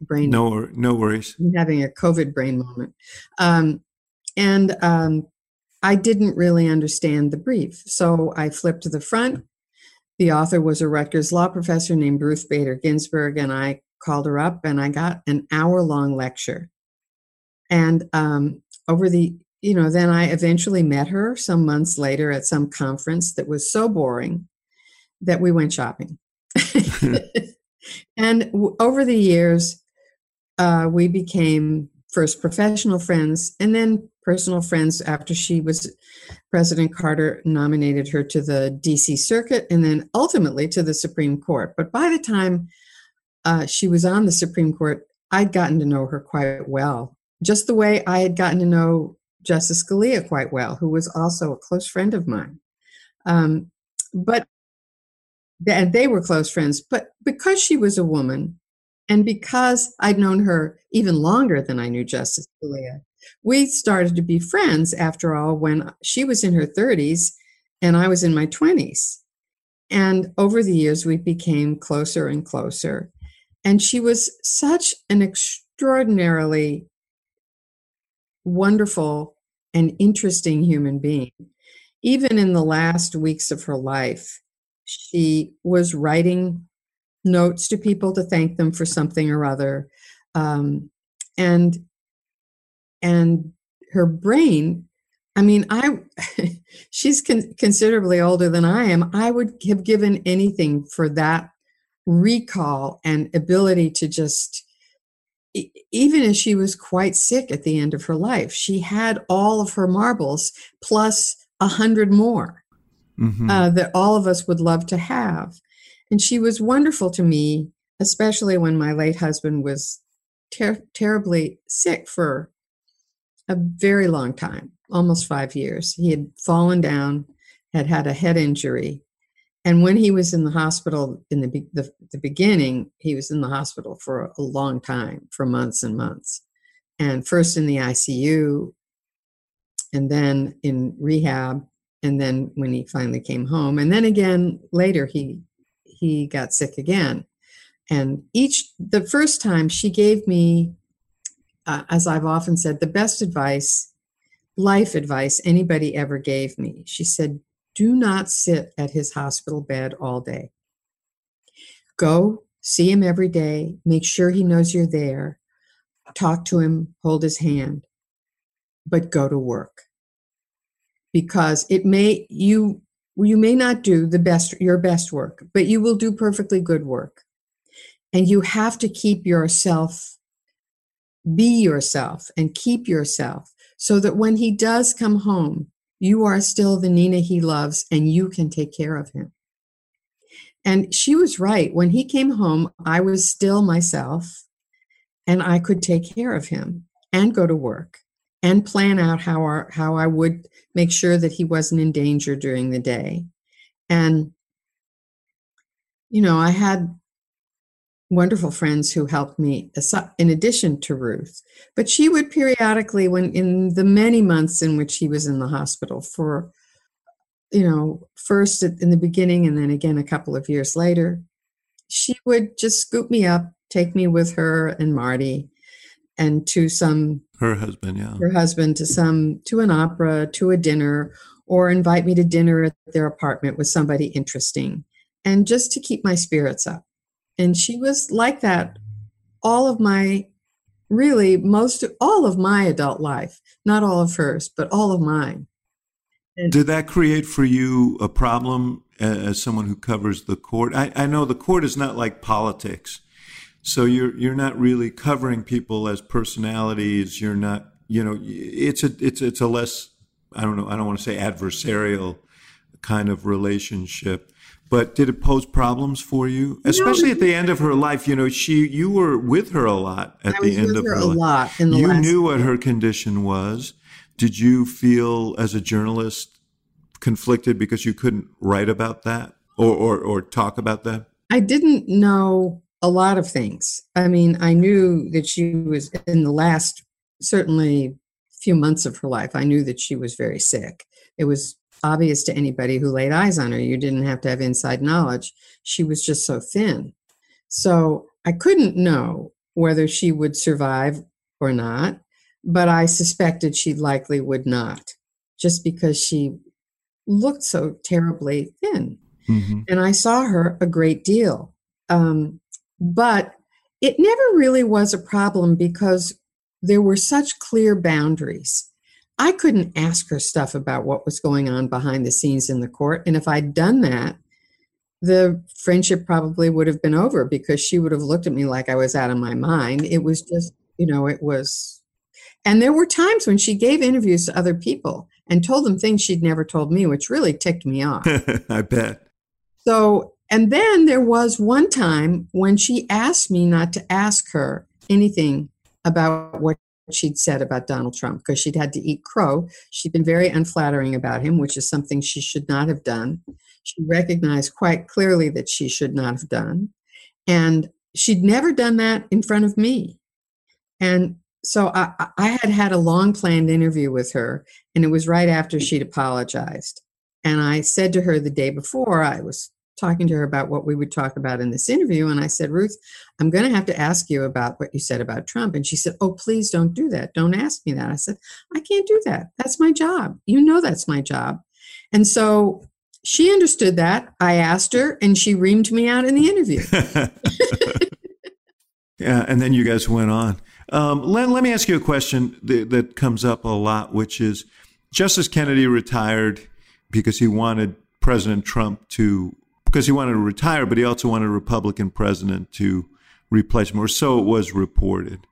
a brain. No, no worries. I'm having a COVID brain moment. Um, and, um, I didn't really understand the brief, so I flipped to the front. The author was a Rutgers law professor named Ruth Bader Ginsburg, and I called her up, and I got an hour-long lecture. And um, over the, you know, then I eventually met her some months later at some conference that was so boring that we went shopping. And w- over the years, uh, we became first professional friends, and then personal friends after she was, President Carter nominated her to the D C Circuit and then ultimately to the Supreme Court. But by the time uh, she was on the Supreme Court, I'd gotten to know her quite well, just the way I had gotten to know Justice Scalia quite well, who was also a close friend of mine. Um, but and they were close friends. But because she was a woman, And because I'd known her even longer than I knew Justice Scalia, we started to be friends, after all, when she was in her thirties and I was in my twenties. And over the years, we became closer and closer. And she was such an extraordinarily wonderful and interesting human being. Even in the last weeks of her life, she was writing notes to people to thank them for something or other. Um, and and her brain, I mean, I she's con- considerably older than I am. I would have given anything for that recall and ability to just, e- even as she was quite sick at the end of her life, she had all of her marbles plus a hundred more mm-hmm. uh, that all of us would love to have. And she was wonderful to me, especially when my late husband was ter- terribly sick for a very long time, almost five years. He had fallen down, had had a head injury. And when he was in the hospital in the, be- the, the beginning, he was in the hospital for a long time, for months and months. And first in the I C U, and then in rehab, and then when he finally came home. And then again, later, he... he got sick again. And each, the first time she gave me, uh, as I've often said, the best advice, life advice anybody ever gave me. She said, do not sit at his hospital bed all day. Go see him every day. Make sure he knows you're there. Talk to him, hold his hand, but go to work. Because it may, you, You may not do the best, your best work, but you will do perfectly good work. And you have to keep yourself, be yourself and keep yourself so that when he does come home, you are still the Nina he loves and you can take care of him. And she was right. When he came home, I was still myself and I could take care of him and go to work and plan out how our, how I would make sure that he wasn't in danger during the day. And, you know, I had wonderful friends who helped me in addition to Ruth, but she would periodically, when in the many months in which he was in the hospital for, you know, first in the beginning and then again a couple of years later, she would just scoop me up, take me with her and Marty and to some her husband, yeah, her husband to some to an opera, to a dinner, or invite me to dinner at their apartment with somebody interesting, and just to keep my spirits up. And she was like that all of my, really most all of my adult life, not all of hers, but all of mine. And did that create for you a problem as someone who covers the court? I, I know the court is not like politics. So you're you're not really covering people as personalities. You're not, you know, it's a it's it's a less, I don't know, I don't want to say adversarial kind of relationship. But did it pose problems for you, especially no, at the end of her life? You know, she you were with her a lot at I the was end with of her, her a life. Lot in the you last knew what her condition was. Did you feel as a journalist conflicted because you couldn't write about that or or, or talk about that? I didn't know a lot of things. I mean, I knew that she was in the last, certainly few months of her life, I knew that she was very sick. It was obvious to anybody who laid eyes on her. You didn't have to have inside knowledge. She was just so thin. So I couldn't know whether she would survive or not, but I suspected she likely would not, just because she looked so terribly thin. Mm-hmm. And I saw her a great deal. Um, But it never really was a problem because there were such clear boundaries. I couldn't ask her stuff about what was going on behind the scenes in the court. And if I'd done that, the friendship probably would have been over because she would have looked at me like I was out of my mind. It was just, you know, it was. And there were times when she gave interviews to other people and told them things she'd never told me, which really ticked me off. I bet. So. And then there was one time when she asked me not to ask her anything about what she'd said about Donald Trump because she'd had to eat crow. She'd been very unflattering about him, which is something she should not have done. She recognized quite clearly that she should not have done. And she'd never done that in front of me. And so I, I had had a long planned interview with her, and it was right after she'd apologized. And I said to her the day before, I was talking to her about what we would talk about in this interview. And I said, Ruth, I'm going to have to ask you about what you said about Trump. And she said, oh, please don't do that. Don't ask me that. I said, I can't do that. That's my job. You know, that's my job. And so she understood that. I asked her, and she reamed me out in the interview. Yeah. And then you guys went on. Um, let, let me ask you a question that, that comes up a lot, which is Justice Kennedy retired because he wanted President Trump to because he wanted to retire, but he also wanted a Republican president to replace him, or so it was reported.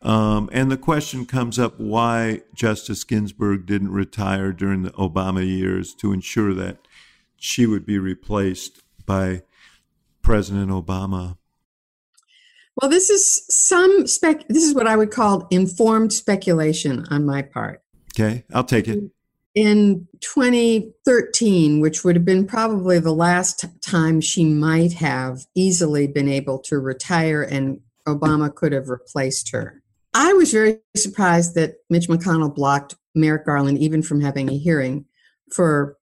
Um, and the question comes up why Justice Ginsburg didn't retire during the Obama years to ensure that she would be replaced by President Obama. Well, this is some spec. This is what I would call informed speculation on my part. Okay, I'll take it. In twenty thirteen, which would have been probably the last time she might have easily been able to retire and Obama could have replaced her, I was very surprised that Mitch McConnell blocked Merrick Garland even from having a hearing for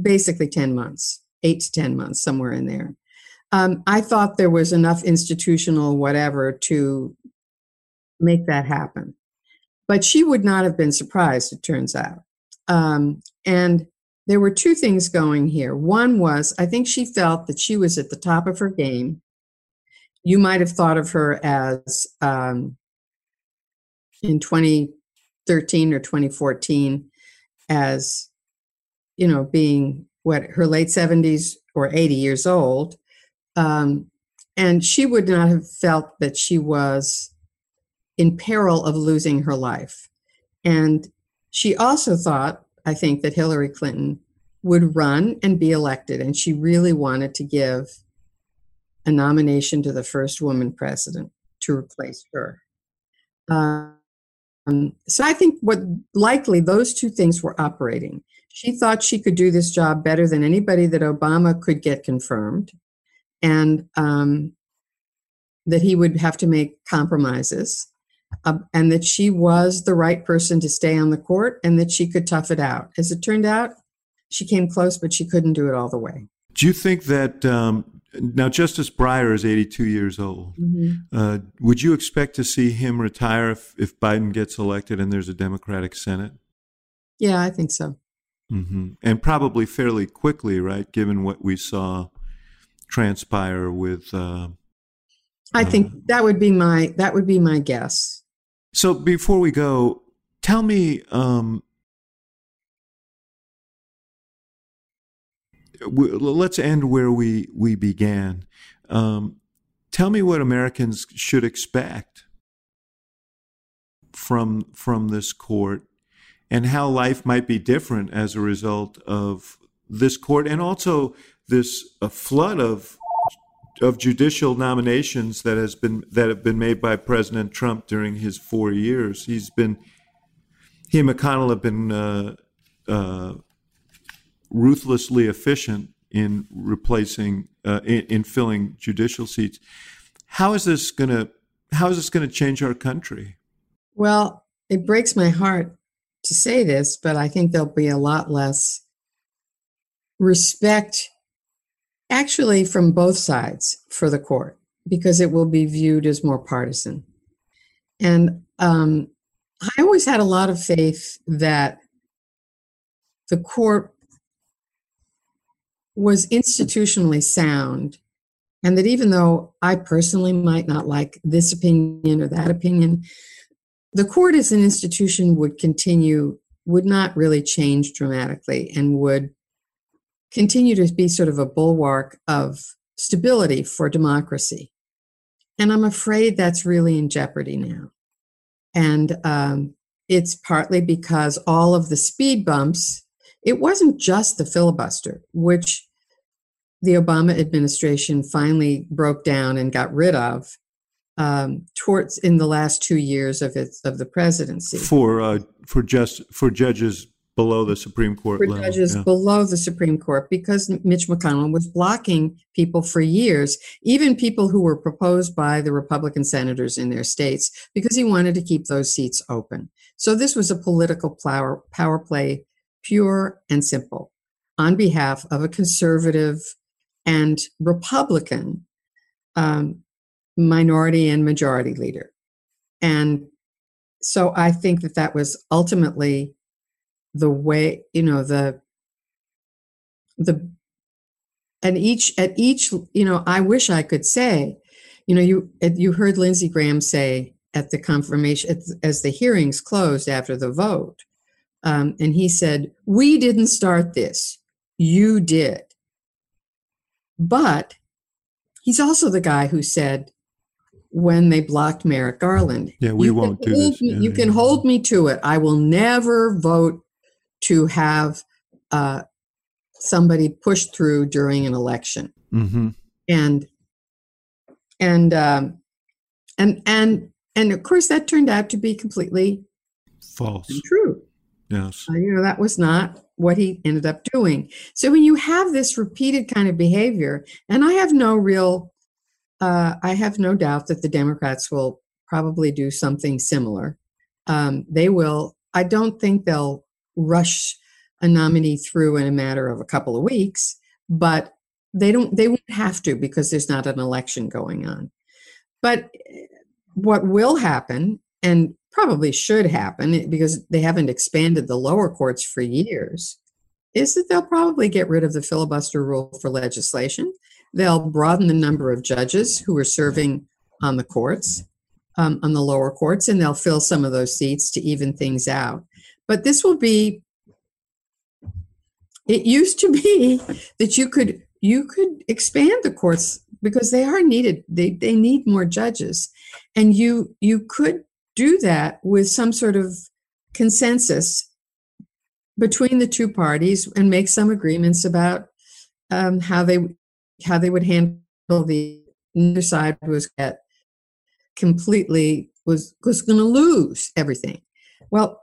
basically ten months, eight to ten months, somewhere in there. Um, I thought there was enough institutional whatever to make that happen. But she would not have been surprised, it turns out. Um, and there were two things going here. One was, I think she felt that she was at the top of her game. You might have thought of her as, um, in twenty thirteen or twenty fourteen, as, you know, being what, her late seventies or eighty years old. Um, and she would not have felt that she was in peril of losing her life. And she also thought, I think, that Hillary Clinton would run and be elected, and she really wanted to give a nomination to the first woman president to replace her. Um, so I think what likely those two things were operating. She thought she could do this job better than anybody, that Obama could get confirmed, and um, that he would have to make compromises. Uh, and that she was the right person to stay on the court, and that she could tough it out. As it turned out, she came close, but she couldn't do it all the way. Do you think that, um, now Justice Breyer is eighty-two years old. Mm-hmm. Uh, would you expect to see him retire if, if Biden gets elected and there's a Democratic Senate? Yeah, I think so. Mm-hmm. And probably fairly quickly, right, given what we saw transpire with... Uh, I think that would be my that would be my guess. So before we go, tell me, um, w- let's end where we, we began. Um, tell me what Americans should expect from from this court, and how life might be different as a result of this court, and also this a flood of of judicial nominations that has been that have been made by President Trump during his four years. He's been, he and McConnell have been uh, uh, ruthlessly efficient in replacing, uh, in, in filling judicial seats. How is this gonna? How is this gonna change our country? Well, it breaks my heart to say this, but I think there'll be a lot less respect, actually, from both sides for the court, because it will be viewed as more partisan. And um, I always had a lot of faith that the court was institutionally sound, and that even though I personally might not like this opinion or that opinion, the court as an institution would continue, would not really change dramatically, and would continue to be sort of a bulwark of stability for democracy. And I'm afraid that's really in jeopardy now. And um, it's partly because all of the speed bumps, it wasn't just the filibuster, which the Obama administration finally broke down and got rid of um, towards in the last two years of its of the presidency. For uh, for just for judges below the Supreme Court for level. Judges yeah. below the Supreme Court, because Mitch McConnell was blocking people for years, even people who were proposed by the Republican senators in their states, because he wanted to keep those seats open. So this was a political power, power play, pure and simple, on behalf of a conservative and Republican um, minority and majority leader. And so I think that that was ultimately the way, you know, the, the, and each, at each, you know, I wish I could say, you know, you, you heard Lindsey Graham say at the confirmation, at, as the hearings closed after the vote, um, and he said, "We didn't start this, you did." But he's also the guy who said, when they blocked Merrick Garland, yeah, we won't do this. Me, yeah, you yeah. can hold me to it. I will never vote to have uh, somebody pushed through during an election. Mm-hmm. And and um, and and and of course, that turned out to be completely false, untrue. Yes, uh, you know, that was not what he ended up doing. So when you have this repeated kind of behavior, and I have no real, uh, I have no doubt that the Democrats will probably do something similar. Um, they will. I don't think they'll rush a nominee through in a matter of a couple of weeks, but they don't. They won't have to, because there's not an election going on. But what will happen, and probably should happen, because they haven't expanded the lower courts for years, is that they'll probably get rid of the filibuster rule for legislation. They'll broaden the number of judges who are serving on the courts, um, on the lower courts, and they'll fill some of those seats to even things out. But this will be, it used to be that you could you could expand the courts because they are needed. They they need more judges. And you you could do that with some sort of consensus between the two parties and make some agreements about um, how they how they would handle the other side was at completely was was going to lose everything. Well,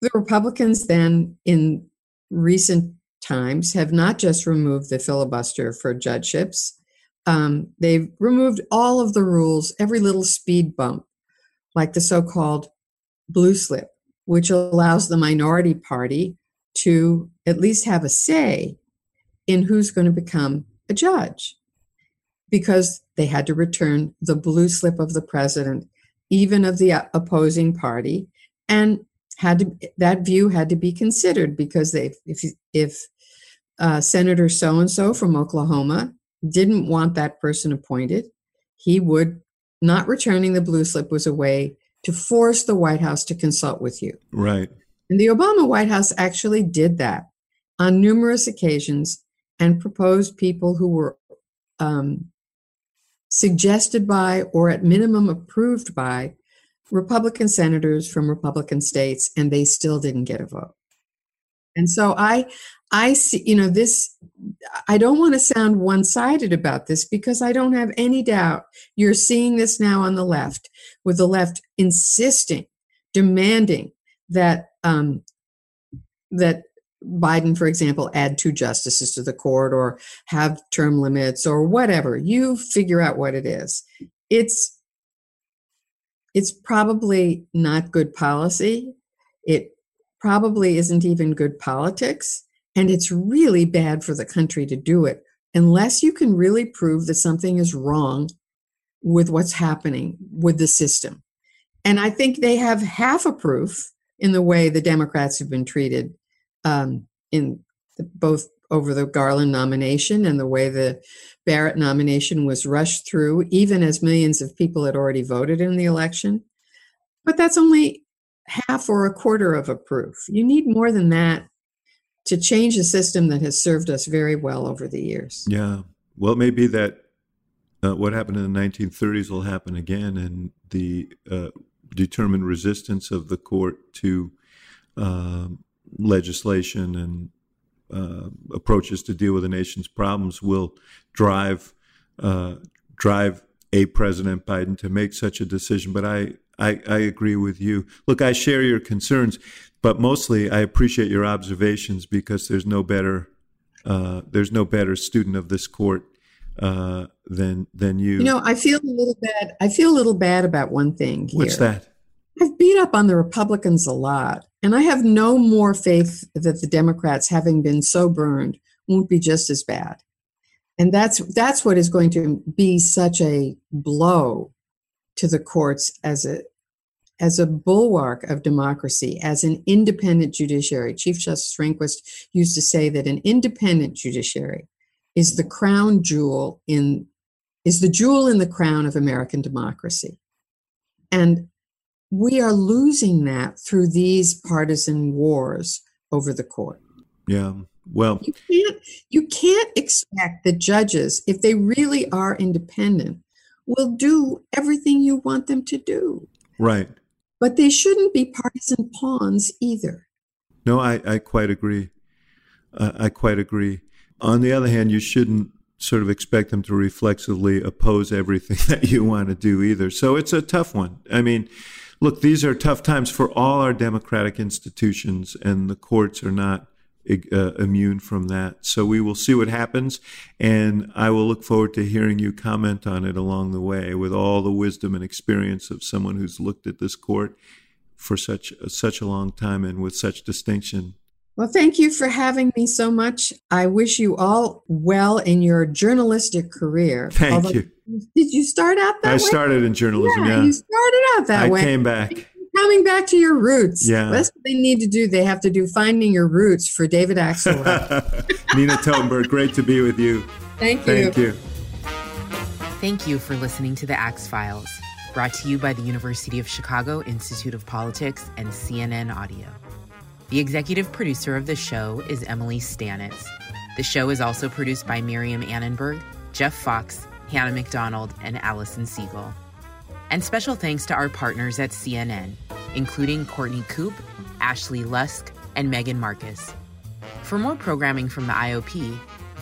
the Republicans then in recent times have not just removed the filibuster for judgeships; um, they've removed all of the rules, every little speed bump, like the so-called blue slip, which allows the minority party to at least have a say in who's going to become a judge, because they had to return the blue slip of the president, even of the opposing party, and had to, that view had to be considered, because they, if if uh, Senator so-and-so from Oklahoma didn't want that person appointed, he would. Not returning the blue slip was a way to force the White House to consult with you. Right. And the Obama White House actually did that on numerous occasions and proposed people who were um, suggested by, or at minimum approved by, Republican senators from Republican states, and they still didn't get a vote. And so I, I see, you know, this, I don't want to sound one-sided about this, because I don't have any doubt you're seeing this now on the left, with the left insisting, demanding that um, that Biden, for example, add two justices to the court, or have term limits, or whatever. You figure out what it is. It's it's probably not good policy. It probably isn't even good politics. And it's really bad for the country to do it, unless you can really prove that something is wrong with what's happening with the system. And I think they have half a proof in the way the Democrats have been treated um, in the, both over the Garland nomination and the way the Barrett nomination was rushed through, even as millions of people had already voted in the election. But that's only half or a quarter of a proof. You need more than that to change a system that has served us very well over the years. Yeah. Well, maybe that uh, what happened in the nineteen thirties will happen again, and the uh, determined resistance of the court to uh, legislation and uh, approaches to deal with the nation's problems will drive uh, drive a President Biden to make such a decision. But I, I, I agree with you. Look, I share your concerns. But mostly, I appreciate your observations because there's no better uh, there's no better student of this court uh, than than you. You know, I feel a little bad. I feel a little bad about one thing here. What's that? I've beat up on the Republicans a lot, and I have no more faith that the Democrats, having been so burned, won't be just as bad. And that's that's what is going to be such a blow to the courts as a as a bulwark of democracy, as an independent judiciary. Chief Justice Rehnquist used to say that an independent judiciary is the crown jewel in is the jewel in the crown of American democracy. And we are losing that through these partisan wars over the court. Yeah. Well, you can't, you can't expect that judges, if they really are independent, will do everything you want them to do. Right. But they shouldn't be partisan pawns either. No, I, I quite agree. Uh, I quite agree. On the other hand, you shouldn't sort of expect them to reflexively oppose everything that you want to do either. So it's a tough one. I mean, look, these are tough times for all our democratic institutions, and the courts are not Uh, immune from that. So we will see what happens, and I will look forward to hearing you comment on it along the way with all the wisdom and experience of someone who's looked at this court for such uh, such a long time and with such distinction. Well, thank you for having me so much. I wish you all well in your journalistic career. Thank Although, you. Did you start out that I way? I started in journalism, yeah. yeah. You started out that I way. I came back. Coming back to your roots. Yeah. That's what they need to do. They have to do Finding Your Roots for David Axelrod. Nina Totenberg, great to be with you. Thank you. Thank you. Thank you for listening to The Axe Files, brought to you by the University of Chicago Institute of Politics and C N N Audio. The executive producer of the show is Emily Stanitz. The show is also produced by Miriam Annenberg, Jeff Fox, Hannah McDonald, and Allison Siegel. And special thanks to our partners at C N N, including Courtney Koop, Ashley Lusk, and Megan Marcus. For more programming from the I O P,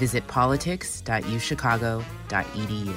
visit politics dot u chicago dot e d u.